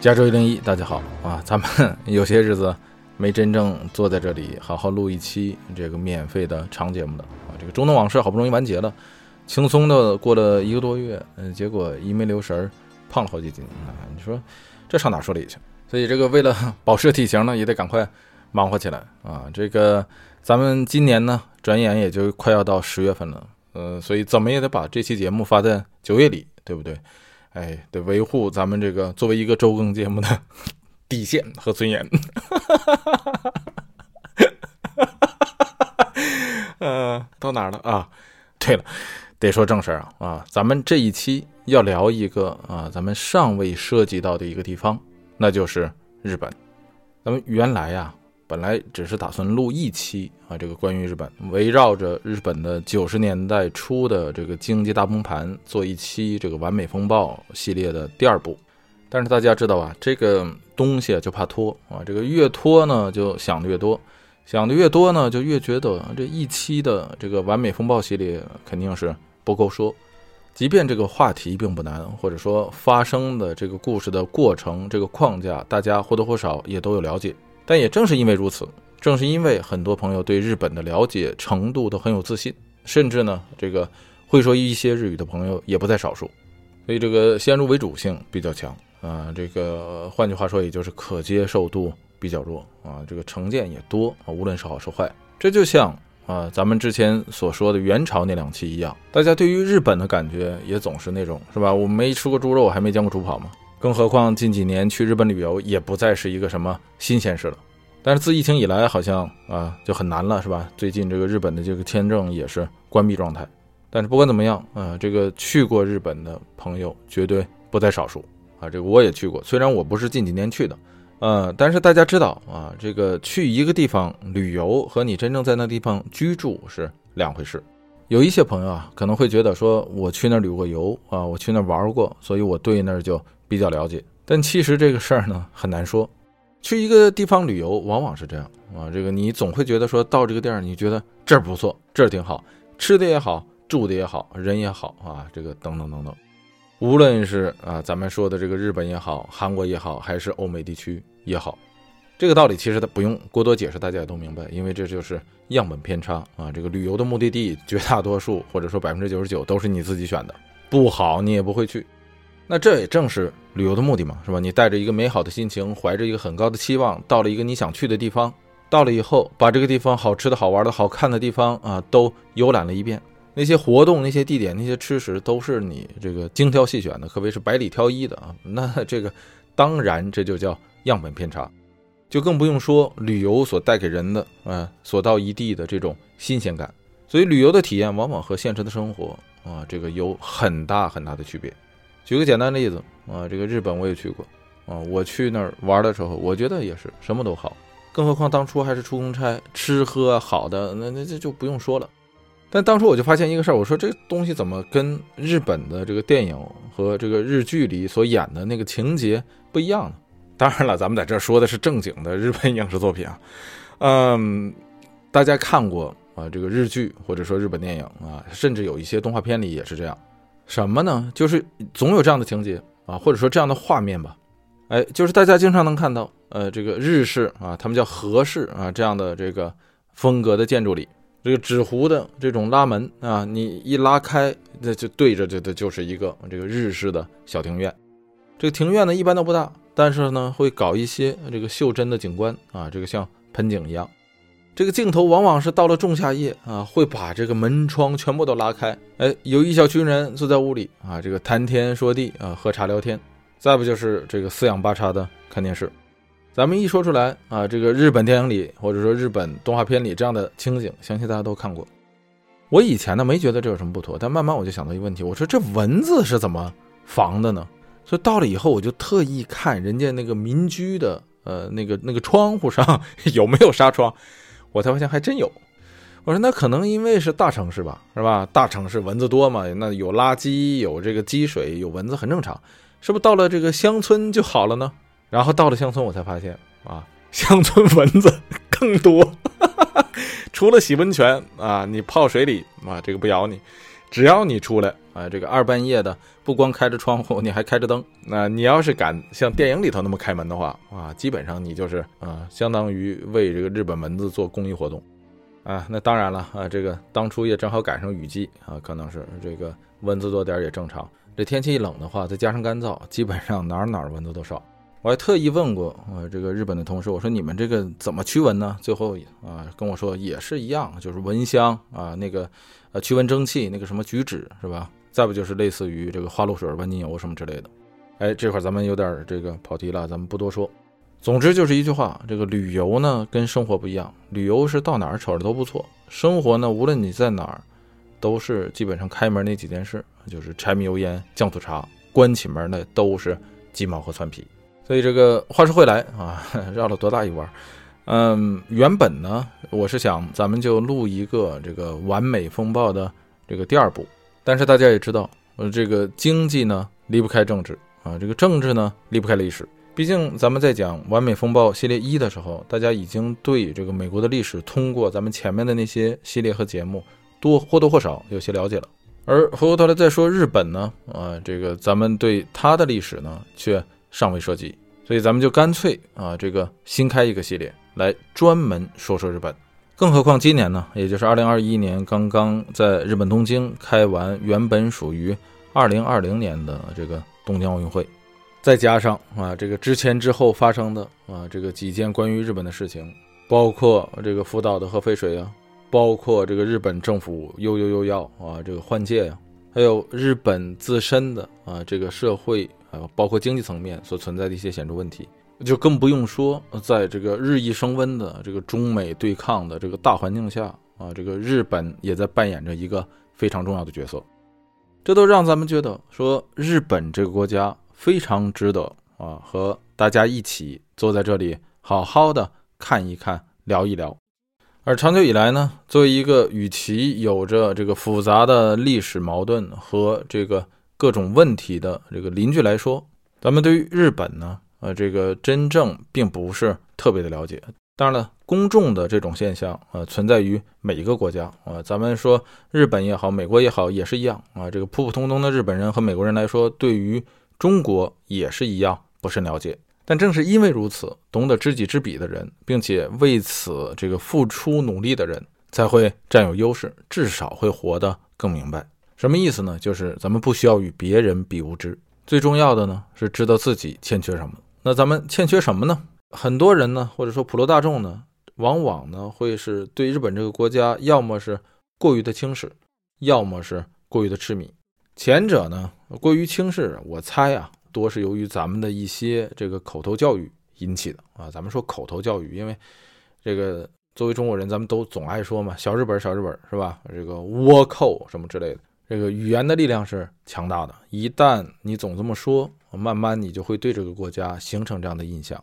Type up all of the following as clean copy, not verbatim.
加州101，大家好啊！咱们有些日子没真正坐在这里好好录一期这个免费的长节目了啊！这个中东往事好不容易完结了，轻松的过了一个多月，结果一没留神胖了好几斤啊！你说这上哪说理去？所以这个为了保持体型呢，也得赶快忙活起来啊！这个咱们今年呢，转眼也就快要到10月份了，所以怎么也得把这期节目发在9月里，对不对？哎，得维护咱们这个作为一个周更节目的底线和尊严。到哪儿了啊？对了，得说正事儿啊，咱们这一期要聊一个啊，咱们尚未涉及到的一个地方，那就是日本。咱们原来呀，本来只是打算录一期啊，这个关于日本，围绕着日本的90年代初的这个经济大崩盘做一期这个完美风暴系列的第2部。但是大家知道啊，这个东西就怕拖啊，这个越拖呢就想的越多，想的越多呢就越觉得这一期的这个完美风暴系列肯定是不够说。即便这个话题并不难，或者说发生的这个故事的过程这个框架大家或多或少也都有了解，但也正是因为如此，正是因为很多朋友对日本的了解程度都很有自信，甚至呢这个会说一些日语的朋友也不在少数，所以这个先入为主性比较强啊，这个换句话说，也就是可接受度比较弱啊，这个成见也多啊，无论是好是坏。这就像啊咱们之前所说的元朝那2期一样，大家对于日本的感觉也总是那种，是吧？我没吃过猪肉，我还没见过猪跑嘛。更何况近几年去日本旅游也不再是一个什么新鲜事了。但是自疫情以来，好像啊就很难了，是吧？最近这个日本的这个签证也是关闭状态。但是不管怎么样啊，这个去过日本的朋友绝对不在少数。啊，这个我也去过，虽然我不是近几年去的，但是大家知道啊，这个去一个地方旅游和你真正在那地方居住是2回事。有一些朋友啊，可能会觉得说我去那儿旅过游啊，我去那儿玩过，所以我对那儿就比较了解。但其实这个事儿呢很难说。去一个地方旅游往往是这样啊，这个你总会觉得说到这个地儿，你觉得这儿不错，这儿挺好，吃的也好，住的也好，人也好啊，这个等等等等。无论是啊咱们说的这个日本也好，韩国也好，还是欧美地区也好，这个道理其实它不用过多解释，大家也都明白，因为这就是样本偏差啊。这个旅游的目的地绝大多数，或者说 99% 都是你自己选的，不好你也不会去。那这也正是旅游的目的嘛，是吧？你带着一个美好的心情，怀着一个很高的期望，到了一个你想去的地方，到了以后把这个地方好吃的好玩的好看的地方啊都游览了一遍。那些活动、那些地点、那些吃食都是你这个精挑细选的，可谓是百里挑一的啊。那这个当然这就叫样本偏差，就更不用说旅游所带给人的所到一地的这种新鲜感。所以旅游的体验往往和现实的生活啊这个有很大很大的区别。举个简单的例子啊，这个日本我也去过啊，我去那儿玩的时候，我觉得也是什么都好，更何况当初还是出公差，吃喝好的那这就不用说了。但当初我就发现一个事儿，我说这东西怎么跟日本的这个电影和这个日剧里所演的那个情节不一样呢？当然了，咱们在这说的是正经的日本影视作品啊。大家看过啊这个日剧或者说日本电影啊，甚至有一些动画片里也是这样。什么呢？就是总有这样的情节啊，或者说这样的画面吧。哎，就是大家经常能看到这个日式啊，他们叫和式啊这样的这个风格的建筑里。这个纸糊的这种拉门啊，你一拉开，那就对着这就是一个这个日式的小庭院。这个庭院呢一般都不大，但是呢会搞一些这个袖珍的景观啊，这个像盆景一样。这个镜头往往是到了仲夏夜啊，会把这个门窗全部都拉开，哎，有一小群人坐在屋里啊，这个谈天说地啊，喝茶聊天。再不就是这个四仰八叉的看电视。咱们一说出来啊，这个日本电影里或者说日本动画片里这样的情景，相信大家都看过。我以前呢没觉得这有什么不妥，但慢慢我就想到一个问题，我说这文字是怎么防的呢？所以到了以后，我就特意看人家那个民居的那个窗户上有没有纱窗，我才发现还真有。我说那可能因为是大城市吧，是吧？大城市蚊子多嘛，那有垃圾，有这个积水，有蚊子很正常，是不是到了这个乡村就好了呢？然后到了乡村，我才发现啊，乡村蚊子更多。除了洗温泉啊，你泡水里啊，这个不咬你，只要你出来这个二半夜的不光开着窗户你还开着灯，那你要是敢像电影里头那么开门的话，哇，基本上你就是相当于为这个日本蚊子做公益活动啊。那当然了啊，这个当初也正好赶上雨季啊，可能是这个蚊子多点也正常。这天气一冷的话，再加上干燥，基本上哪儿蚊子都少。我还特意问过这个日本的同事，我说你们这个怎么驱蚊呢？最后跟我说也是一样，就是蚊香啊，那个驱蚊蒸汽，那个什么菊酯是吧？再不就是类似于这个花露水、万金油什么之类的。哎，这块咱们有点这个跑题了，咱们不多说。总之就是一句话，这个旅游呢跟生活不一样，旅游是到哪儿瞅着都不错，生活呢无论你在哪儿，都是基本上开门那几件事，就是柴米油盐酱醋茶，关起门呢都是鸡毛和蒜皮。所以这个话说回来啊，绕了多大一弯。原本呢我是想咱们就录一个这个完美风暴的这个第二部，但是大家也知道，这个经济呢离不开政治啊，这个政治呢离不开历史。毕竟咱们在讲《完美风暴》系列一的时候，大家已经对这个美国的历史通过咱们前面的那些系列和节目或多或少有些了解了。而回过头来再说日本呢，这个咱们对它的历史呢却尚未涉及，所以咱们就干脆这个新开一个系列来专门说说日本。更何况今年呢，也就是2021年刚刚在日本东京开完原本属于2020年的这个东京奥运会。再加上这个之前之后发生的这个几件关于日本的事情，包括这个福岛的核废水啊，包括这个日本政府又要这个换届啊，还有日本自身的这个社会包括经济层面所存在的一些显著问题，就更不用说在这个日益升温的这个中美对抗的这个大环境下这个日本也在扮演着一个非常重要的角色。这都让咱们觉得说日本这个国家非常值得和大家一起坐在这里好好的看一看聊一聊。而长久以来呢，作为一个与其有着这个复杂的历史矛盾和这个各种问题的这个邻居来说，咱们对于日本呢这个真正并不是特别的了解。当然了，公众的这种现象存在于每一个国家咱们说日本也好美国也好也是一样这个普普通通的日本人和美国人来说，对于中国也是一样不甚了解。但正是因为如此，懂得知己知彼的人，并且为此这个付出努力的人，才会占有优势，至少会活得更明白。什么意思呢？就是咱们不需要与别人比无知，最重要的呢是知道自己欠缺什么。那咱们欠缺什么呢？很多人呢，或者说普罗大众呢，往往呢会是对日本这个国家要么是过于的轻视，要么是过于的痴迷。前者呢过于轻视，我猜多是由于咱们的一些这个口头教育引起的咱们说口头教育，因为这个作为中国人，咱们都总爱说嘛，小日本小日本是吧，这个倭寇什么之类的。这个语言的力量是强大的，一旦你总这么说，慢慢你就会对这个国家形成这样的印象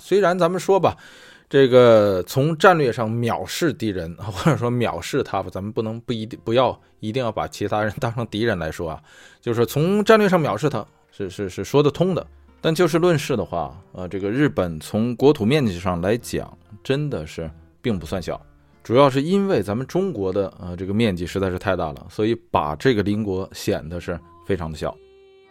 虽然咱们说吧，这个从战略上藐视敌人，或者说藐视他，咱们不要一定要把其他人当成敌人来说就是说从战略上藐视他是说得通的。但就事论事的话这个日本从国土面积上来讲，真的是并不算小。主要是因为咱们中国的这个面积实在是太大了，所以把这个邻国显得是非常的小。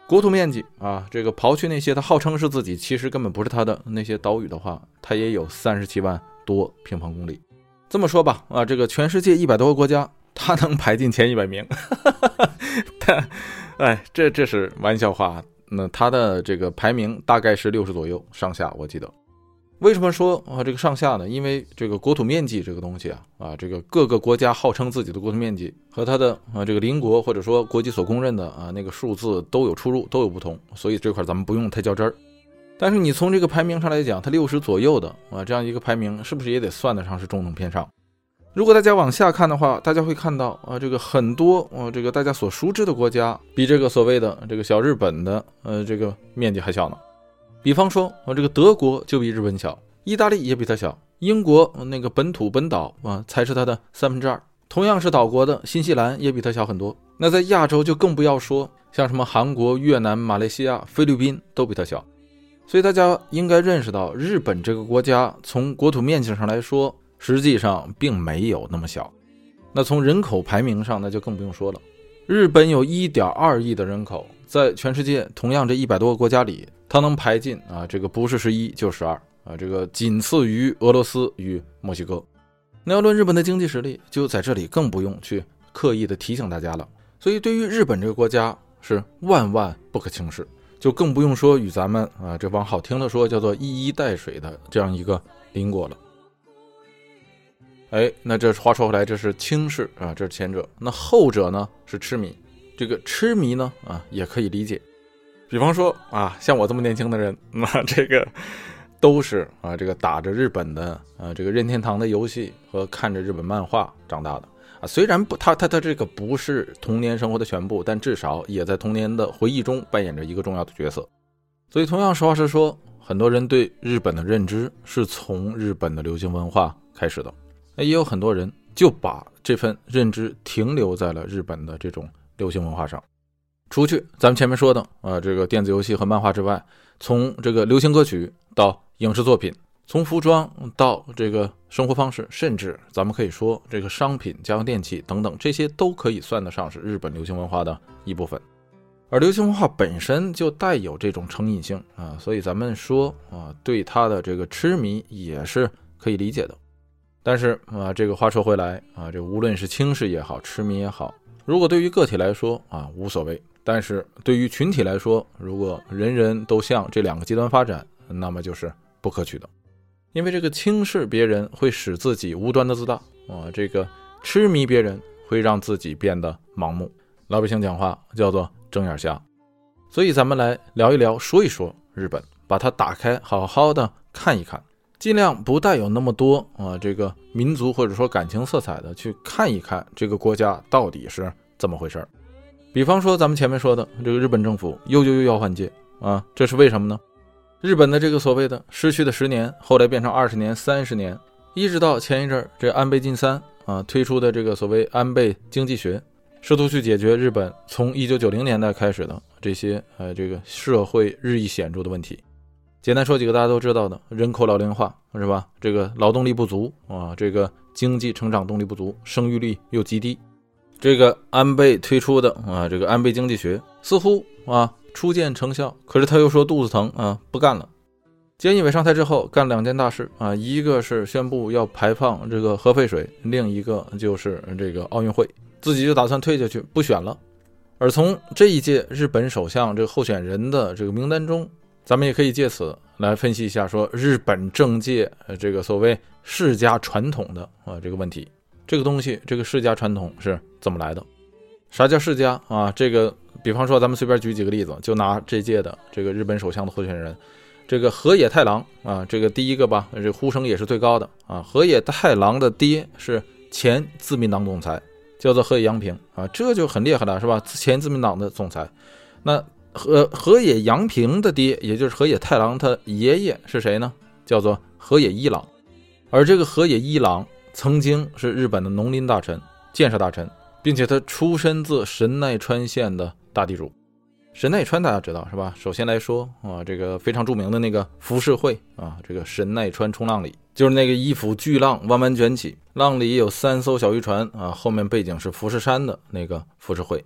国土面积这个刨去那些他号称是自己其实根本不是他的那些岛屿的话，他也有37万多平方公里。这么说吧这个全世界100多个国家，他能排进前100名。但这是玩笑话。那他的这个排名大概是60左右上下，我记得。为什么说这个上下呢？因为这个国土面积这个东西这个各个国家号称自己的国土面积和它的这个邻国或者说国际所公认的那个数字都有出入，都有不同，所以这块咱们不用太较真儿。但是你从这个排名上来讲，它60左右的这样一个排名，是不是也得算得上是中等偏上？如果大家往下看的话，大家会看到这个很多这个大家所熟知的国家，比这个所谓的这个小日本的这个面积还小呢。比方说这个德国就比日本小，意大利也比它小，英国那个本岛才是它的2/3，同样是岛国的新西兰也比它小很多。那在亚洲就更不要说，像什么韩国、越南、马来西亚、菲律宾都比它小。所以大家应该认识到，日本这个国家从国土面积上来说，实际上并没有那么小。那从人口排名上那就更不用说了。日本有 1.2 亿的人口，在全世界同样这100多个国家里，它能排进啊这个不是11就12啊，这个仅次于俄罗斯与墨西哥。那要论日本的经济实力，就在这里更不用去刻意的提醒大家了。所以对于日本这个国家是万万不可轻视，就更不用说与咱们啊这往好听的说叫做一衣带水的这样一个邻国了。哎，那这话说回来，这是轻视啊，这是前者。那后者呢是痴迷，这个痴迷呢啊也可以理解。比方说啊，像我这么年轻的人，那这个都是啊这个打着日本的啊这个任天堂的游戏和看着日本漫画长大的啊。虽然不，他这个不是童年生活的全部，但至少也在童年的回忆中扮演着一个重要的角色。所以同样实话实说，很多人对日本的认知是从日本的流行文化开始的。也有很多人就把这份认知停留在了日本的这种流行文化上。除去咱们前面说的这个电子游戏和漫画之外，从这个流行歌曲到影视作品，从服装到这个生活方式，甚至咱们可以说这个商品、家用电器等等，这些都可以算得上是日本流行文化的一部分。而流行文化本身就带有这种成瘾性啊，所以咱们说啊，对它的这个痴迷也是可以理解的。但是啊，这个话说回来啊，这无论是轻视也好，痴迷也好，如果对于个体来说啊无所谓，但是对于群体来说，如果人人都向这两个极端发展，那么就是不可取的。因为这个轻视别人会使自己无端的自大啊，这个痴迷别人会让自己变得盲目。老百姓讲话叫做睁眼瞎。所以咱们来聊一聊，说一说日本，把它打开，好好的看一看。尽量不带有那么多这个民族或者说感情色彩的去看一看这个国家到底是怎么回事。比方说咱们前面说的这个日本政府又要换届啊，这是为什么呢？日本的这个所谓的失去的10年，后来变成20年、30年，一直到前一阵这安倍晋三啊推出的这个所谓安倍经济学，试图去解决日本从1990年代开始的这些这个社会日益显著的问题。简单说几个大家都知道的，人口老龄化是吧？这个劳动力不足啊，这个经济成长动力不足，生育率又极低。这个安倍推出的啊，这个安倍经济学似乎啊初见成效，可是他又说肚子疼啊，不干了。菅义伟上台之后干两件大事啊，一个是宣布要排放这个核废水，另一个就是这个奥运会，自己就打算退下去不选了。而从这一届日本首相这个候选人的这个名单中，咱们也可以借此来分析一下，说日本政界这个所谓世家传统的这个问题。这个东西，这个世家传统是怎么来的？啥叫世家啊？这个比方说咱们随便举几个例子，就拿这届的这个日本首相的候选人这个河野太郎啊，这个第一个吧，这呼声也是最高的啊。河野太郎的爹是前自民党总裁，叫做河野洋平啊，这就很厉害了是吧？前自民党的总裁。那河野洋平的爹，也就是河野太郎他爷爷是谁呢？叫做河野一郎。而这个河野一郎曾经是日本的农林大臣、建设大臣，并且他出身自神奈川县的大地主。神奈川大家知道是吧？首先来说啊，这个非常著名的那个浮世绘啊，这个神奈川冲浪里，就是那个一幅巨浪弯弯卷起，浪里有3艘小渔船啊，后面背景是浮世山的那个浮世绘。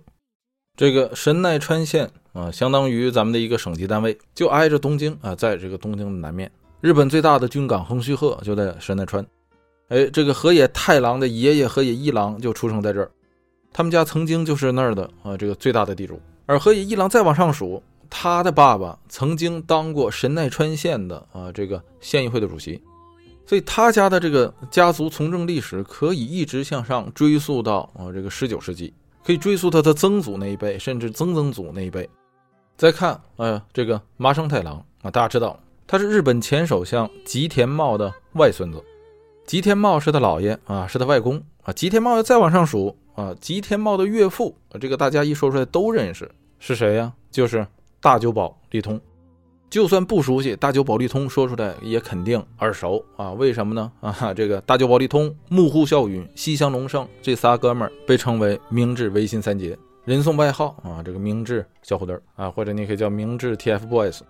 这个神奈川县啊，相当于咱们的一个省级单位，就挨着东京啊，在这个东京的南面，日本最大的军港横须贺就在神奈川。哎，这个河野太郎的爷爷河野一郎就出生在这儿，他们家曾经就是那儿的啊这个最大的地主。而河野一郎再往上数，他的爸爸曾经当过神奈川县的啊这个县议会的主席，所以他家的这个家族从政历史可以一直向上追溯到啊这个19世纪。可以追溯到他曾祖那一辈，甚至曾祖那一辈。再看这个麻生太郎啊，大家知道他是日本前首相吉田茂的外孙子。吉田茂是他姥爷啊，是他外公啊。吉田茂要再往上数啊，吉田茂的岳父这个大家一说出来都认识，是谁呀？就是大久保利通。就算不熟悉，大久保利通说出来也肯定耳熟啊。为什么呢？啊，这个大久保利通、木户孝允、西乡隆盛这仨哥们儿被称为明治维新三杰，人送外号啊，这个明治小虎墩啊，或者你可以叫明治 TFBOYS。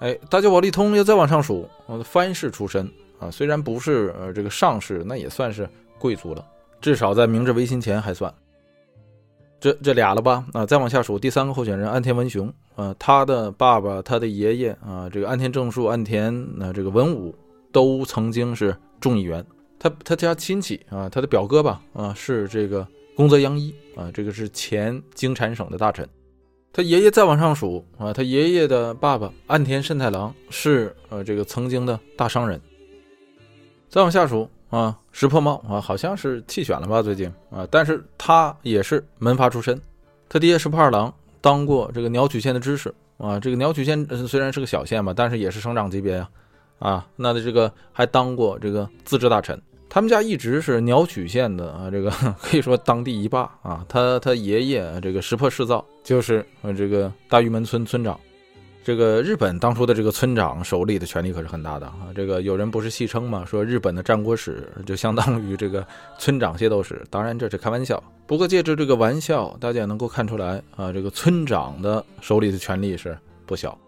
哎，大久保利通要再往上数，藩士出身啊，虽然不是这个上士，那也算是贵族了，至少在明治维新前还算。这俩了吧啊，再往下数第三个候选人岸田文雄啊，他的爸爸他的爷爷啊，这个岸田正树、岸田这个文武都曾经是众议员。他家亲戚啊，他的表哥吧啊，是这个宫泽洋一啊，这个是前经产省的大臣。他爷爷再往上数啊，他爷爷的爸爸岸田慎太郎是这个曾经的大商人。再往下数啊，石破茂啊，好像是弃选了吧最近啊，但是他也是门阀出身，他爹石破二郎当过这个鸟取县的知事啊，这个鸟取县虽然是个小县吧，但是也是省长级别呀啊，那这个还当过这个自治大臣，他们家一直是鸟取县的啊，这个可以说当地一霸啊，他爷爷这个石破世造就是这个大峪门村村长。这个日本当初的这个村长手里的权力可是很大的啊！这个有人不是戏称嘛，说日本的战国史就相当于这个村长械斗史，当然这是开玩笑。不过借着这个玩笑，大家也能够看出来啊，这个村长的手里的权力是不小。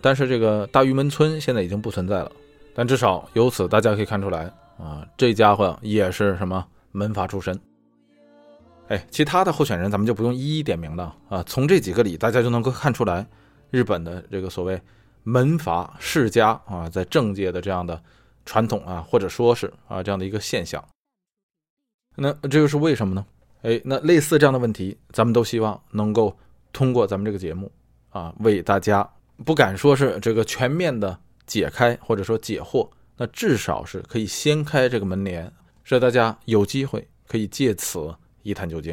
但是这个大峪门村现在已经不存在了，但至少由此大家可以看出来啊，这家伙也是什么门阀出身。哎，其他的候选人咱们就不用一一点名了啊，从这几个里大家就能够看出来。日本的这个所谓门阀世家啊，在政界的这样的传统啊，或者说是啊这样的一个现象，那这个是为什么呢？哎，那类似这样的问题，咱们都希望能够通过咱们这个节目啊，为大家不敢说是这个全面的解开或者说解惑，那至少是可以掀开这个门帘，使大家有机会可以借此一探究竟。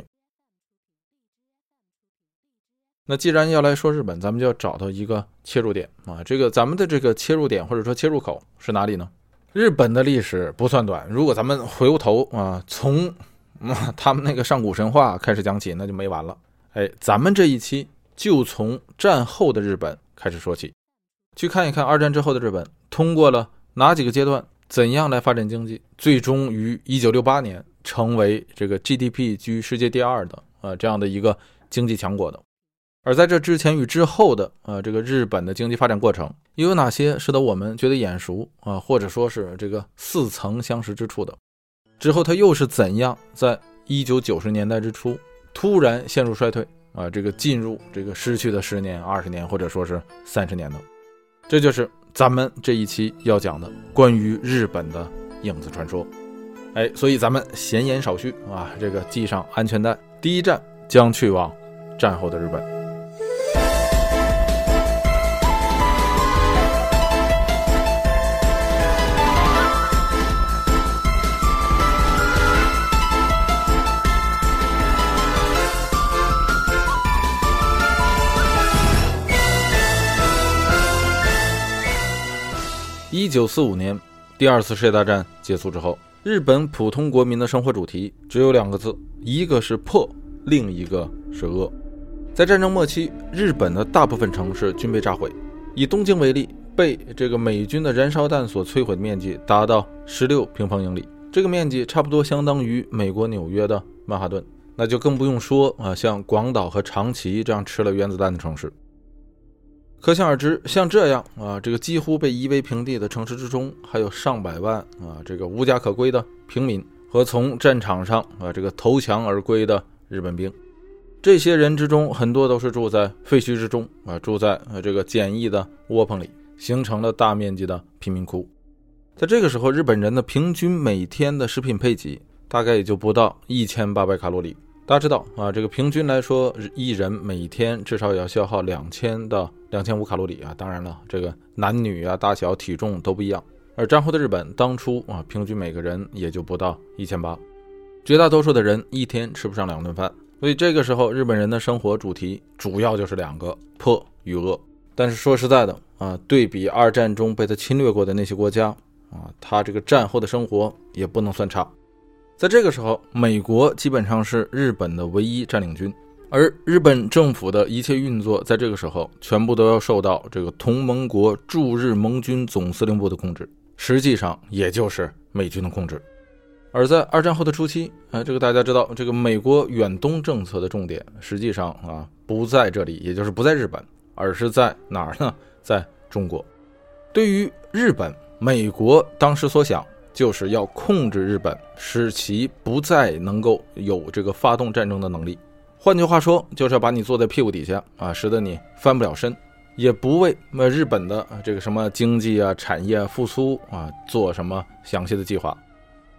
那既然要来说日本，咱们就要找到一个切入点啊。这个咱们的这个切入点或者说切入口是哪里呢？日本的历史不算短，如果咱们回过头啊，从他们那个上古神话开始讲起，那就没完了。哎，咱们这一期就从战后的日本开始说起，去看一看二战之后的日本通过了哪几个阶段，怎样来发展经济，最终于1968年成为这个 GDP 居世界第二的这样的一个经济强国的。而在这之前与之后的这个日本的经济发展过程，又有哪些使得我们觉得眼熟啊，或者说是这个似曾相识之处的？之后它又是怎样在1990年代之初突然陷入衰退啊，这个进入这个失去的10年、20年或者说是30年的？这就是咱们这一期要讲的关于日本的影子传说。哎，所以咱们闲言少叙啊，这个系上安全带，第一站将去往战后的日本。1945年第二次世界大战结束之后，日本普通国民的生活主题只有两个字，一个是破，另一个是恶。在战争末期，日本的大部分城市均被炸毁，以东京为例，被这个美军的燃烧弹所摧毁的面积达到16平方英里，这个面积差不多相当于美国纽约的曼哈顿，那就更不用说啊，像广岛和长崎这样吃了原子弹的城市。可想而知，像这样啊，这个几乎被夷为平地的城市之中，还有上百万啊，这个无家可归的平民和从战场上啊这个投降而归的日本兵。这些人之中，很多都是住在废墟之中啊，住在这个简易的窝棚里，形成了大面积的贫民窟。在这个时候，日本人的平均每天的食品配给大概也就不到1800卡路里。大家知道啊，这个平均来说，一人每天至少也要消耗2000到2500卡路里啊。当然了，这个男女啊、大小、体重都不一样。而战后的日本当初啊，平均每个人也就不到1800，绝大多数的人一天吃不上2顿饭。所以这个时候，日本人的生活主题主要就是两个：破与恶。但是说实在的啊，对比二战中被他侵略过的那些国家啊，他这个战后的生活也不能算差。在这个时候，美国基本上是日本的唯一占领军，而日本政府的一切运作在这个时候全部都要受到这个同盟国驻日盟军总司令部的控制，实际上也就是美军的控制。而在二战后的初期这个大家知道，这个美国远东政策的重点实际上啊不在这里，也就是不在日本，而是在哪儿呢？在中国。对于日本，美国当时所想就是要控制日本，使其不再能够有这个发动战争的能力。换句话说，就是把你坐在屁股底下啊，使得你翻不了身，也不为日本的这个什么经济啊、产业复苏啊做什么详细的计划。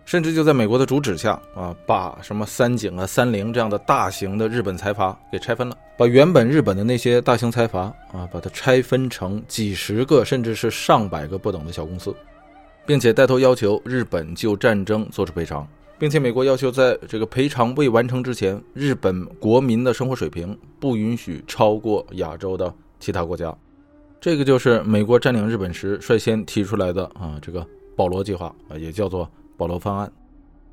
甚至就在美国的主旨下啊，把什么三井啊、三菱这样的大型的日本财阀给拆分了，把原本日本的那些大型财阀啊，把它拆分成几十个甚至是上百个不等的小公司，并且带头要求日本就战争做出赔偿，并且美国要求在这个赔偿未完成之前，日本国民的生活水平不允许超过亚洲的其他国家。这个就是美国占领日本时率先提出来的啊，这个保罗计划啊，也叫做保罗方案，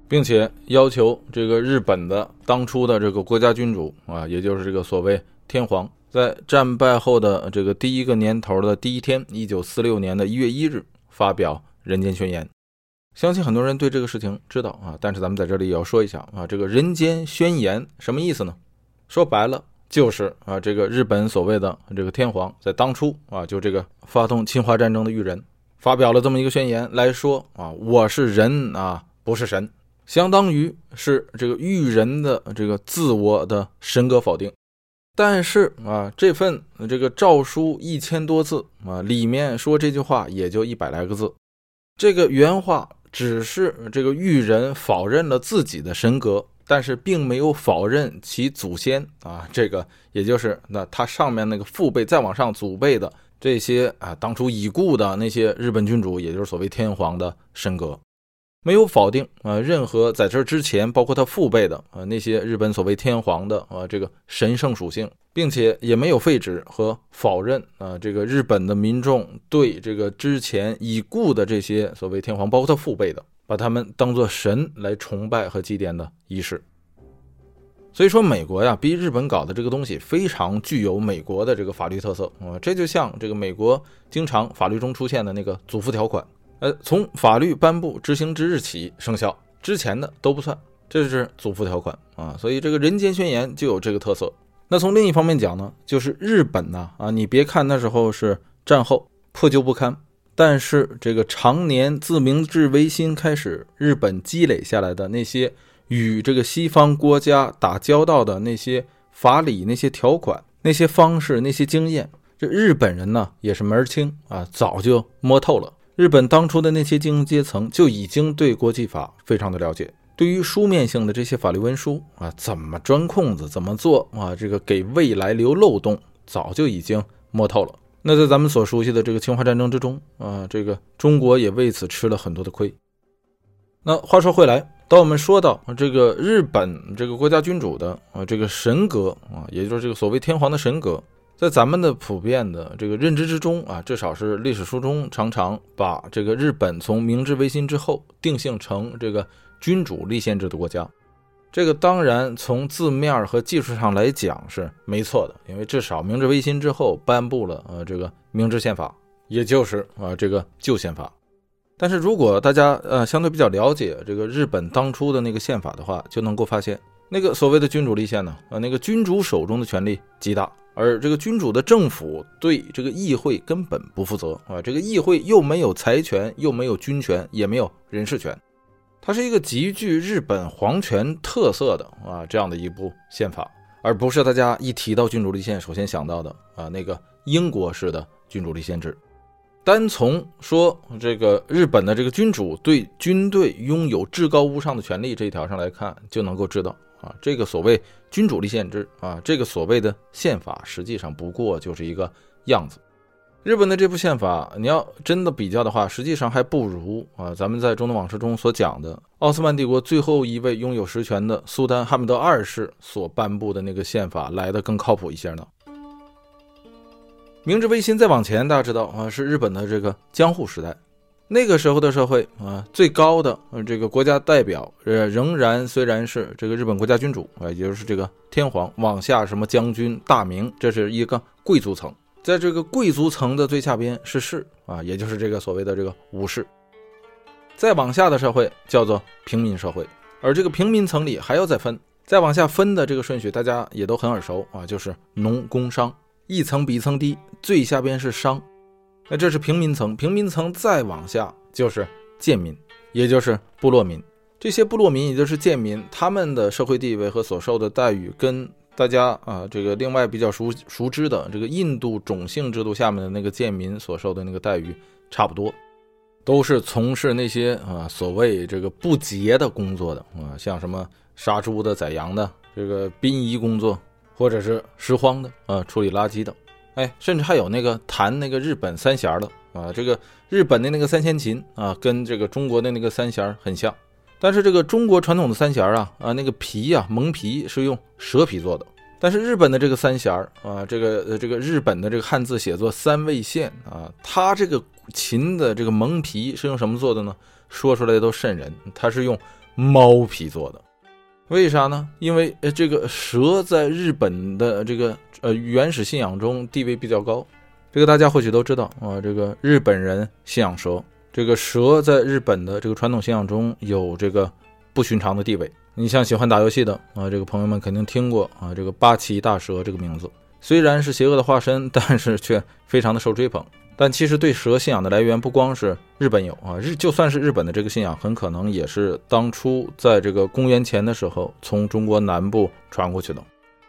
并且要求这个日本的当初的这个国家君主啊，也就是这个所谓天皇，在战败后的这个第一个年头的第一天1946年的1月1日发表人间宣言。相信很多人对这个事情知道啊，但是咱们在这里也要说一下啊，这个人间宣言什么意思呢？说白了就是啊，这个日本所谓的这个天皇在当初啊，就这个发动侵华战争的裕仁发表了这么一个宣言来说啊，我是人啊，不是神，相当于是这个裕仁的这个自我的神格否定。但是啊，这份这个诏书1000多字啊，里面说这句话也就100来个字，这个原话只是这个裕仁否认了自己的神格，但是并没有否认其祖先啊，这个也就是那他上面那个父辈再往上祖辈的这些啊，当初已故的那些日本君主，也就是所谓天皇的神格，没有否定任何在这之前包括他父辈的那些日本所谓天皇的这个神圣属性，并且也没有废止和否认这个日本的民众对这个之前已故的这些所谓天皇，包括他父辈的，把他们当作神来崇拜和祭奠的仪式。所以说美国呀，逼日本搞的这个东西非常具有美国的这个法律特色啊，这就像这个美国经常法律中出现的那个祖父条款，从法律颁布执行之日起生效，之前的都不算，这是祖父条款啊。所以这个人间宣言就有这个特色。那从另一方面讲呢，就是日本呢啊，你别看那时候是战后破旧不堪，但是这个常年自明治维新开始，日本积累下来的那些与这个西方国家打交道的那些法理、那些条款、那些方式、那些经验，这日本人呢也是门儿清啊，早就摸透了。日本当初的那些精英阶层就已经对国际法非常的了解，对于书面性的这些法律文书啊，怎么钻空子、怎么做啊，这个给未来留漏洞，早就已经摸透了。那在咱们所熟悉的这个侵华战争之中啊，这个中国也为此吃了很多的亏。那话说回来，当我们说到这个日本这个国家君主的这个神格啊，也就是这个所谓天皇的神格，在咱们的普遍的这个认知之中啊，至少是历史书中常常把这个日本从明治维新之后定性成这个君主立宪制的国家。这个当然从字面和技术上来讲是没错的，因为至少明治维新之后颁布了这个明治宪法，也就是这个旧宪法。但是如果大家相对比较了解这个日本当初的那个宪法的话，就能够发现那个所谓的君主立宪呢那个君主手中的权力极大，而这个君主的政府对这个议会根本不负责啊，这个议会又没有财权，又没有军权，也没有人事权，它是一个极具日本皇权特色的啊这样的一部宪法，而不是大家一提到君主立宪首先想到的啊那个英国式的君主立宪制。单从说这个日本的这个君主对军队拥有至高无上的权力这一条上来看，就能够知道啊，这个所谓君主立宪制啊，这个所谓的宪法实际上不过就是一个样子。日本的这部宪法，你要真的比较的话，实际上还不如啊咱们在中东往事中所讲的奥斯曼帝国最后一位拥有实权的苏丹哈密德二世所颁布的那个宪法来得更靠谱一些呢。明治维新再往前，大家知道啊，是日本的这个江户时代。那个时候的社会啊，最高的这个国家代表仍然虽然是这个日本国家君主啊，也就是这个天皇，往下什么将军、大名，这是一个贵族层。在这个贵族层的最下边是士啊，也就是这个所谓的这个武士。再往下的社会叫做平民社会，而这个平民层里还要再分，再往下分的这个顺序大家也都很耳熟啊，就是农、工、商。一层比一层低，最下边是商，那这是平民层，平民层再往下就是贱民，也就是部落民。这些部落民也就是贱民，他们的社会地位和所受的待遇跟大家啊，这个另外比较熟知的这个印度种姓制度下面的那个贱民所受的那个待遇差不多，都是从事那些啊所谓这个不洁的工作的啊，像什么杀猪的、宰羊的、这个殡仪工作，或者是拾荒的啊、处理垃圾的，哎，甚至还有那个弹那个日本三弦的啊，这个日本的那个三弦琴啊，跟这个中国的那个三弦很像。但是这个中国传统的三弦啊那个皮啊蒙皮是用蛇皮做的，但是日本的这个三弦啊，这个日本的这个汉字写作三味线啊，它这个琴的这个蒙皮是用什么做的呢？说出来都瘆人，它是用猫皮做的。为啥呢？因为这个蛇在日本的这个原始信仰中地位比较高，这个大家或许都知道啊，这个日本人信仰蛇。这个蛇在日本的这个传统信仰中有这个不寻常的地位。你像喜欢打游戏的啊，这个朋友们肯定听过啊，这个八岐大蛇这个名字，虽然是邪恶的化身，但是却非常的受追捧。但其实对蛇信仰的来源不光是日本有啊，就算是日本的这个信仰，很可能也是当初在这个公元前的时候从中国南部传过去的。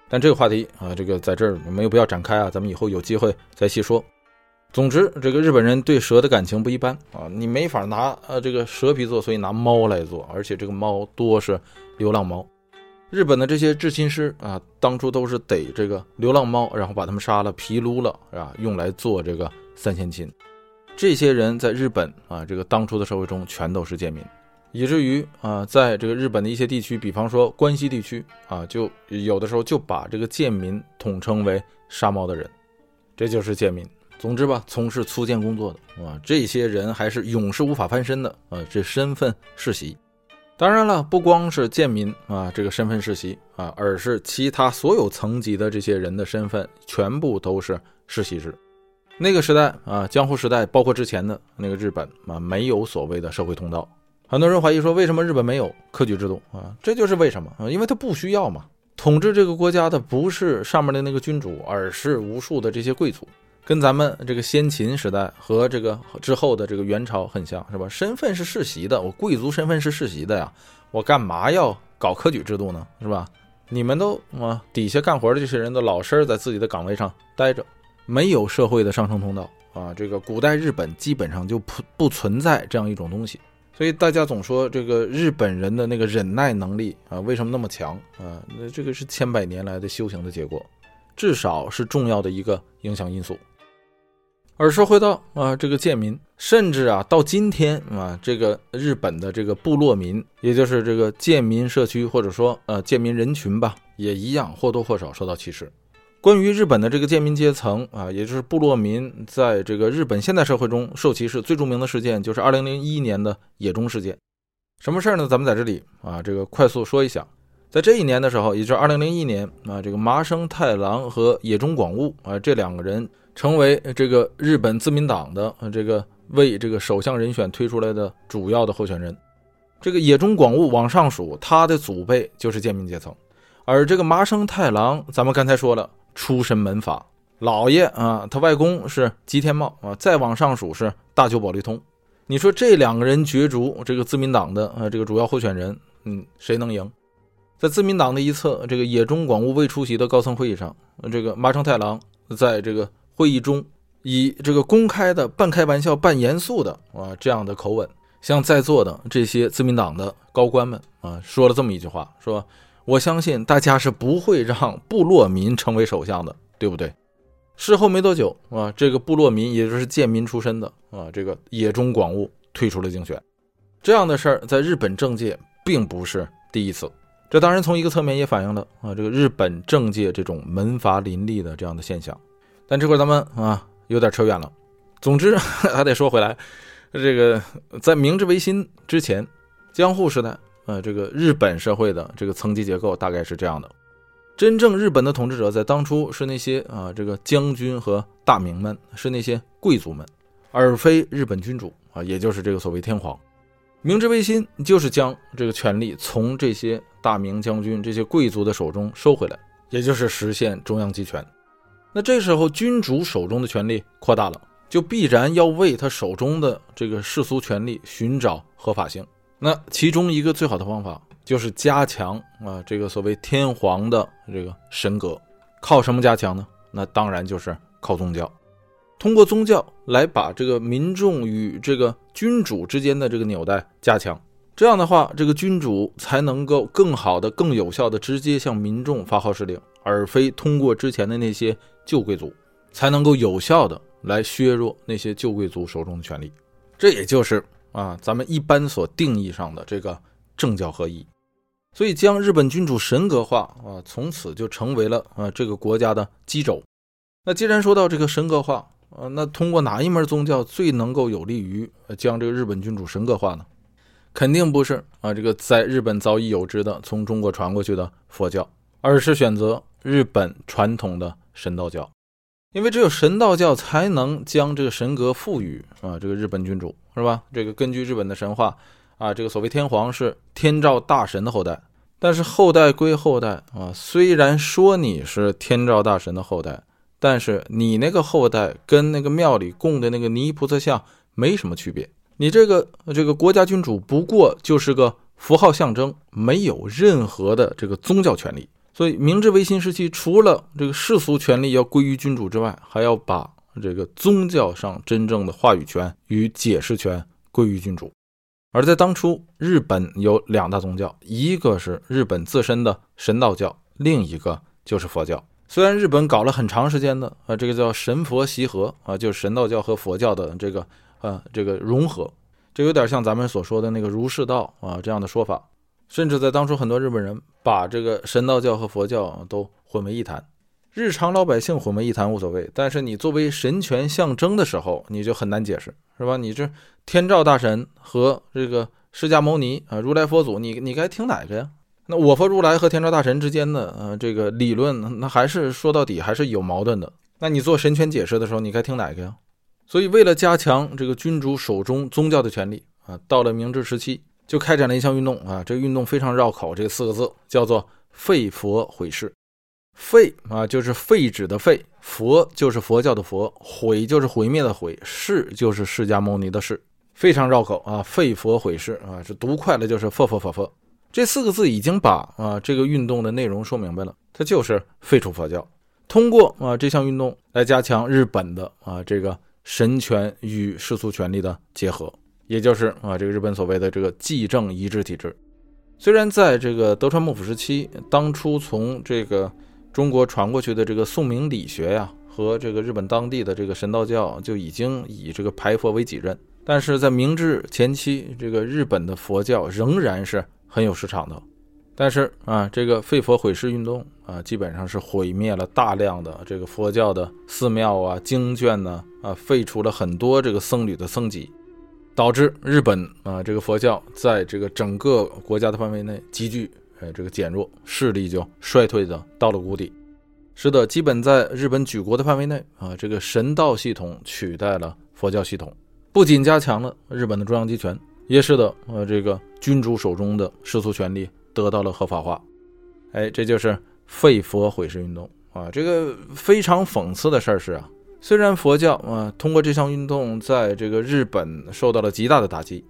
但这个话题啊，这个在这儿没有必要展开啊，咱们以后有机会再细说。总之，这个日本人对蛇的感情不一般啊，你没法拿这个蛇皮做，所以拿猫来做，而且这个猫多是流浪猫。日本的这些制琴师啊，当初都是逮这个流浪猫，然后把他们杀了，皮撸了啊，用来做这个三弦琴。这些人在日本啊，这个当初的社会中全都是贱民，以至于啊，在这个日本的一些地区，比方说关西地区啊，就有的时候就把这个贱民统称为杀猫的人，这就是贱民。总之吧，从事粗贱工作的啊，这些人还是永世无法翻身的啊，这身份世袭。当然了，不光是贱民啊，这个身份世袭啊，而是其他所有层级的这些人的身份全部都是世袭制。那个时代啊，江户时代，包括之前的那个日本啊，没有所谓的社会通道。很多人怀疑说，为什么日本没有科举制度啊？这就是为什么啊，因为它不需要嘛。统治这个国家的不是上面的那个君主，而是无数的这些贵族。跟咱们这个先秦时代和这个之后的这个元朝很像，是吧？身份是世袭的，我贵族身份是世袭的呀，我干嘛要搞科举制度呢？是吧？你们都底下干活的这些人都老实在自己的岗位上待着，没有社会的上升通道啊。这个古代日本基本上就不存在这样一种东西，所以大家总说这个日本人的那个忍耐能力啊，为什么那么强啊？这个是千百年来的修行的结果，至少是重要的一个影响因素。而说回到这个贱民，甚至啊到今天啊，这个日本的这个部落民，也就是这个贱民社区，或者说贱民人群吧，也一样或多或少受到歧视。关于日本的这个贱民阶层啊，也就是部落民在这个日本现代社会中受歧视，最著名的事件就是2001年的野中事件。什么事呢？咱们在这里啊这个快速说一下。在这一年的时候，也就是2001年啊，这个麻生太郎和野中广务啊这两个人成为这个日本自民党的这个为这个首相人选推出来的主要的候选人。这个野中广务往上数，他的祖辈就是贱民阶层，而这个麻生太郎，咱们刚才说了，出身门阀，老爷啊，他外公是吉田茂啊，再往上数是大久保利通。你说这两个人角逐这个自民党的这个主要候选人，谁能赢？在自民党的一侧，这个野中广务未出席的高层会议上，这个麻生太郎在这个会议中以这个公开的半开玩笑半严肃的这样的口吻，向在座的这些自民党的高官们说了这么一句话，说我相信大家是不会让部落民成为首相的，对不对？事后没多久这个部落民，也就是贱民出身的这个野中广务退出了竞选。这样的事儿在日本政界并不是第一次。这当然从一个侧面也反映了这个日本政界这种门阀林立的这样的现象。但这会儿咱们有点扯远了。总之还得说回来，这个在明治维新之前，江户时代这个日本社会的这个层级结构大概是这样的。真正日本的统治者在当初是那些这个将军和大名们，是那些贵族们，而非日本君主也就是这个所谓天皇。明治维新就是将这个权力从这些大名将军这些贵族的手中收回来，也就是实现中央集权。那这时候君主手中的权力扩大了，就必然要为他手中的这个世俗权力寻找合法性。那其中一个最好的方法就是加强啊这个所谓天皇的这个神格。靠什么加强呢？那当然就是靠宗教，通过宗教来把这个民众与这个君主之间的这个纽带加强。这样的话，这个君主才能够更好的、更有效的直接向民众发号施令，而非通过之前的那些旧贵族，才能够有效的来削弱那些旧贵族手中的权力。这也就是咱们一般所定义上的这个政教合一。所以将日本君主神格化从此就成为了这个国家的基轴。那既然说到这个神格化那通过哪一门宗教最能够有利于将这个日本君主神格化呢？肯定不是这个在日本早已有之的从中国传过去的佛教，而是选择日本传统的神道教。因为只有神道教才能将这个神格赋予这个日本君主，是吧？这个根据日本的神话这个所谓天皇是天照大神的后代，但是后代归后代虽然说你是天照大神的后代，但是你那个后代跟那个庙里供的那个泥菩萨像没什么区别。你这个国家君主不过就是个符号象征，没有任何的这个宗教权利。所以明治维新时期，除了这个世俗权利要归于君主之外，还要把这个宗教上真正的话语权与解释权归于君主。而在当初，日本有两大宗教，一个是日本自身的神道教，另一个就是佛教。虽然日本搞了很长时间的这个叫神佛习合就是神道教和佛教的这个融合，这有点像咱们所说的那个儒释道这样的说法。甚至在当初，很多日本人把这个神道教和佛教都混为一谈。日常老百姓混为一谈无所谓，但是你作为神权象征的时候，你就很难解释，是吧？你这天照大神和这个释迦牟尼如来佛祖，你该听哪个呀？那我佛如来和天照大神之间的这个理论，那还是说到底还是有矛盾的。那你做神权解释的时候，你该听哪个呀？所以为了加强这个君主手中宗教的权力到了明治时期，就开展了一项运动这个运动非常绕口，这四个字叫做废佛毁释。废就是废止的废，佛就是佛教的佛，毁就是毁灭的毁，释就是释迦牟尼的释，非常绕口废佛毁释是读快了就是佛佛佛佛。这四个字已经把这个运动的内容说明白了，它就是废除佛教，通过这项运动来加强日本的这个神权与世俗权力的结合，也就是这个日本所谓的这个继政一致体制。虽然在这个德川幕府时期，当初从这个中国传过去的这个宋明理学和这个日本当地的这个神道教就已经以这个排佛为己任，但是在明治前期，这个日本的佛教仍然是很有市场的。但是这个废佛毁释运动基本上是毁灭了大量的这个佛教的寺庙经卷废除了很多这个僧侣的僧籍，导致日本这个佛教在这个整个国家的范围内急剧这个减弱，势力就衰退的到了谷底。是的，基本在日本举国的范围内这个神道系统取代了佛教系统，不仅加强了日本的中央集权，也使得这个君主手中的世俗权力得到了合法化。这就是废佛毁释运动这个非常讽刺的事是虽然佛教通过这项运动在这个日本受到了极大的打击，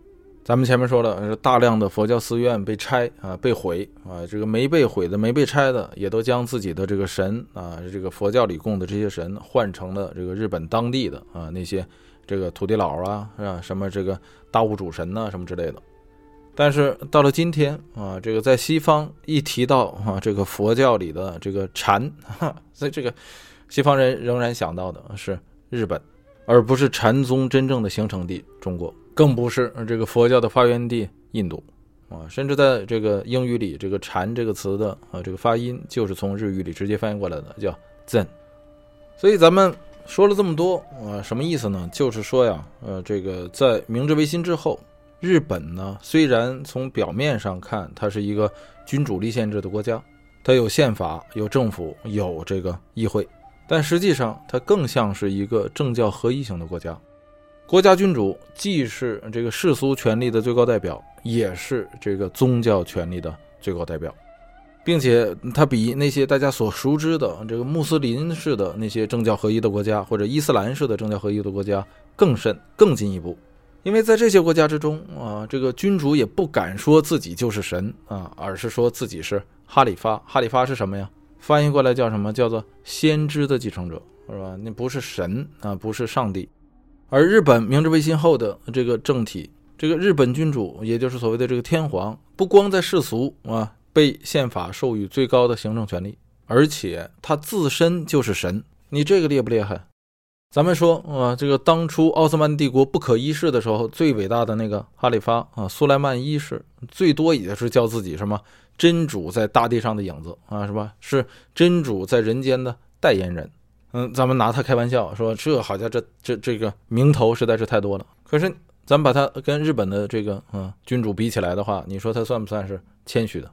咱们前面说了，大量的佛教寺院被拆被毁这个没被毁的没被拆的也都将自己的这个神这个佛教里供的这些神换成了这个日本当地的那些这个土地老什么这个大物主神什么之类的。但是到了今天这个在西方一提到这个佛教里的这个禅，所以这个西方人仍然想到的是日本，而不是禅宗真正的形成地中国，更不是这个佛教的发源地印度甚至在这个英语里，这个禅这个词的这个发音就是从日语里直接翻译过来的，叫 Zen。 所以咱们说了这么多什么意思呢？就是说这个在明治维新之后，日本呢虽然从表面上看它是一个君主立宪制的国家，它有宪法有政府有这个议会，但实际上它更像是一个政教合一型的国家。国家君主既是这个世俗权力的最高代表，也是这个宗教权力的最高代表，并且它比那些大家所熟知的这个穆斯林式的那些政教合一的国家，或者伊斯兰式的政教合一的国家更进一步。因为在这些国家之中啊，这个君主也不敢说自己就是神啊，而是说自己是哈里发。哈里发是什么呀？翻译过来叫什么？叫做先知的继承者，是吧？那不是神啊，不是上帝。而日本明治维新后的这个政体，这个日本君主，也就是所谓的这个天皇，不光在世俗啊被宪法授予最高的行政权力，而且他自身就是神。你这个厉不厉害？咱们说啊，这个当初奥斯曼帝国不可一世的时候，最伟大的那个哈里发啊，苏莱曼一世，最多也是叫自己什么真主在大地上的影子啊，是吧？是真主在人间的代言人。咱们拿他开玩笑说，这好像这个名头实在是太多了。可是咱们把他跟日本的这个君主比起来的话，你说他算不算是谦虚的？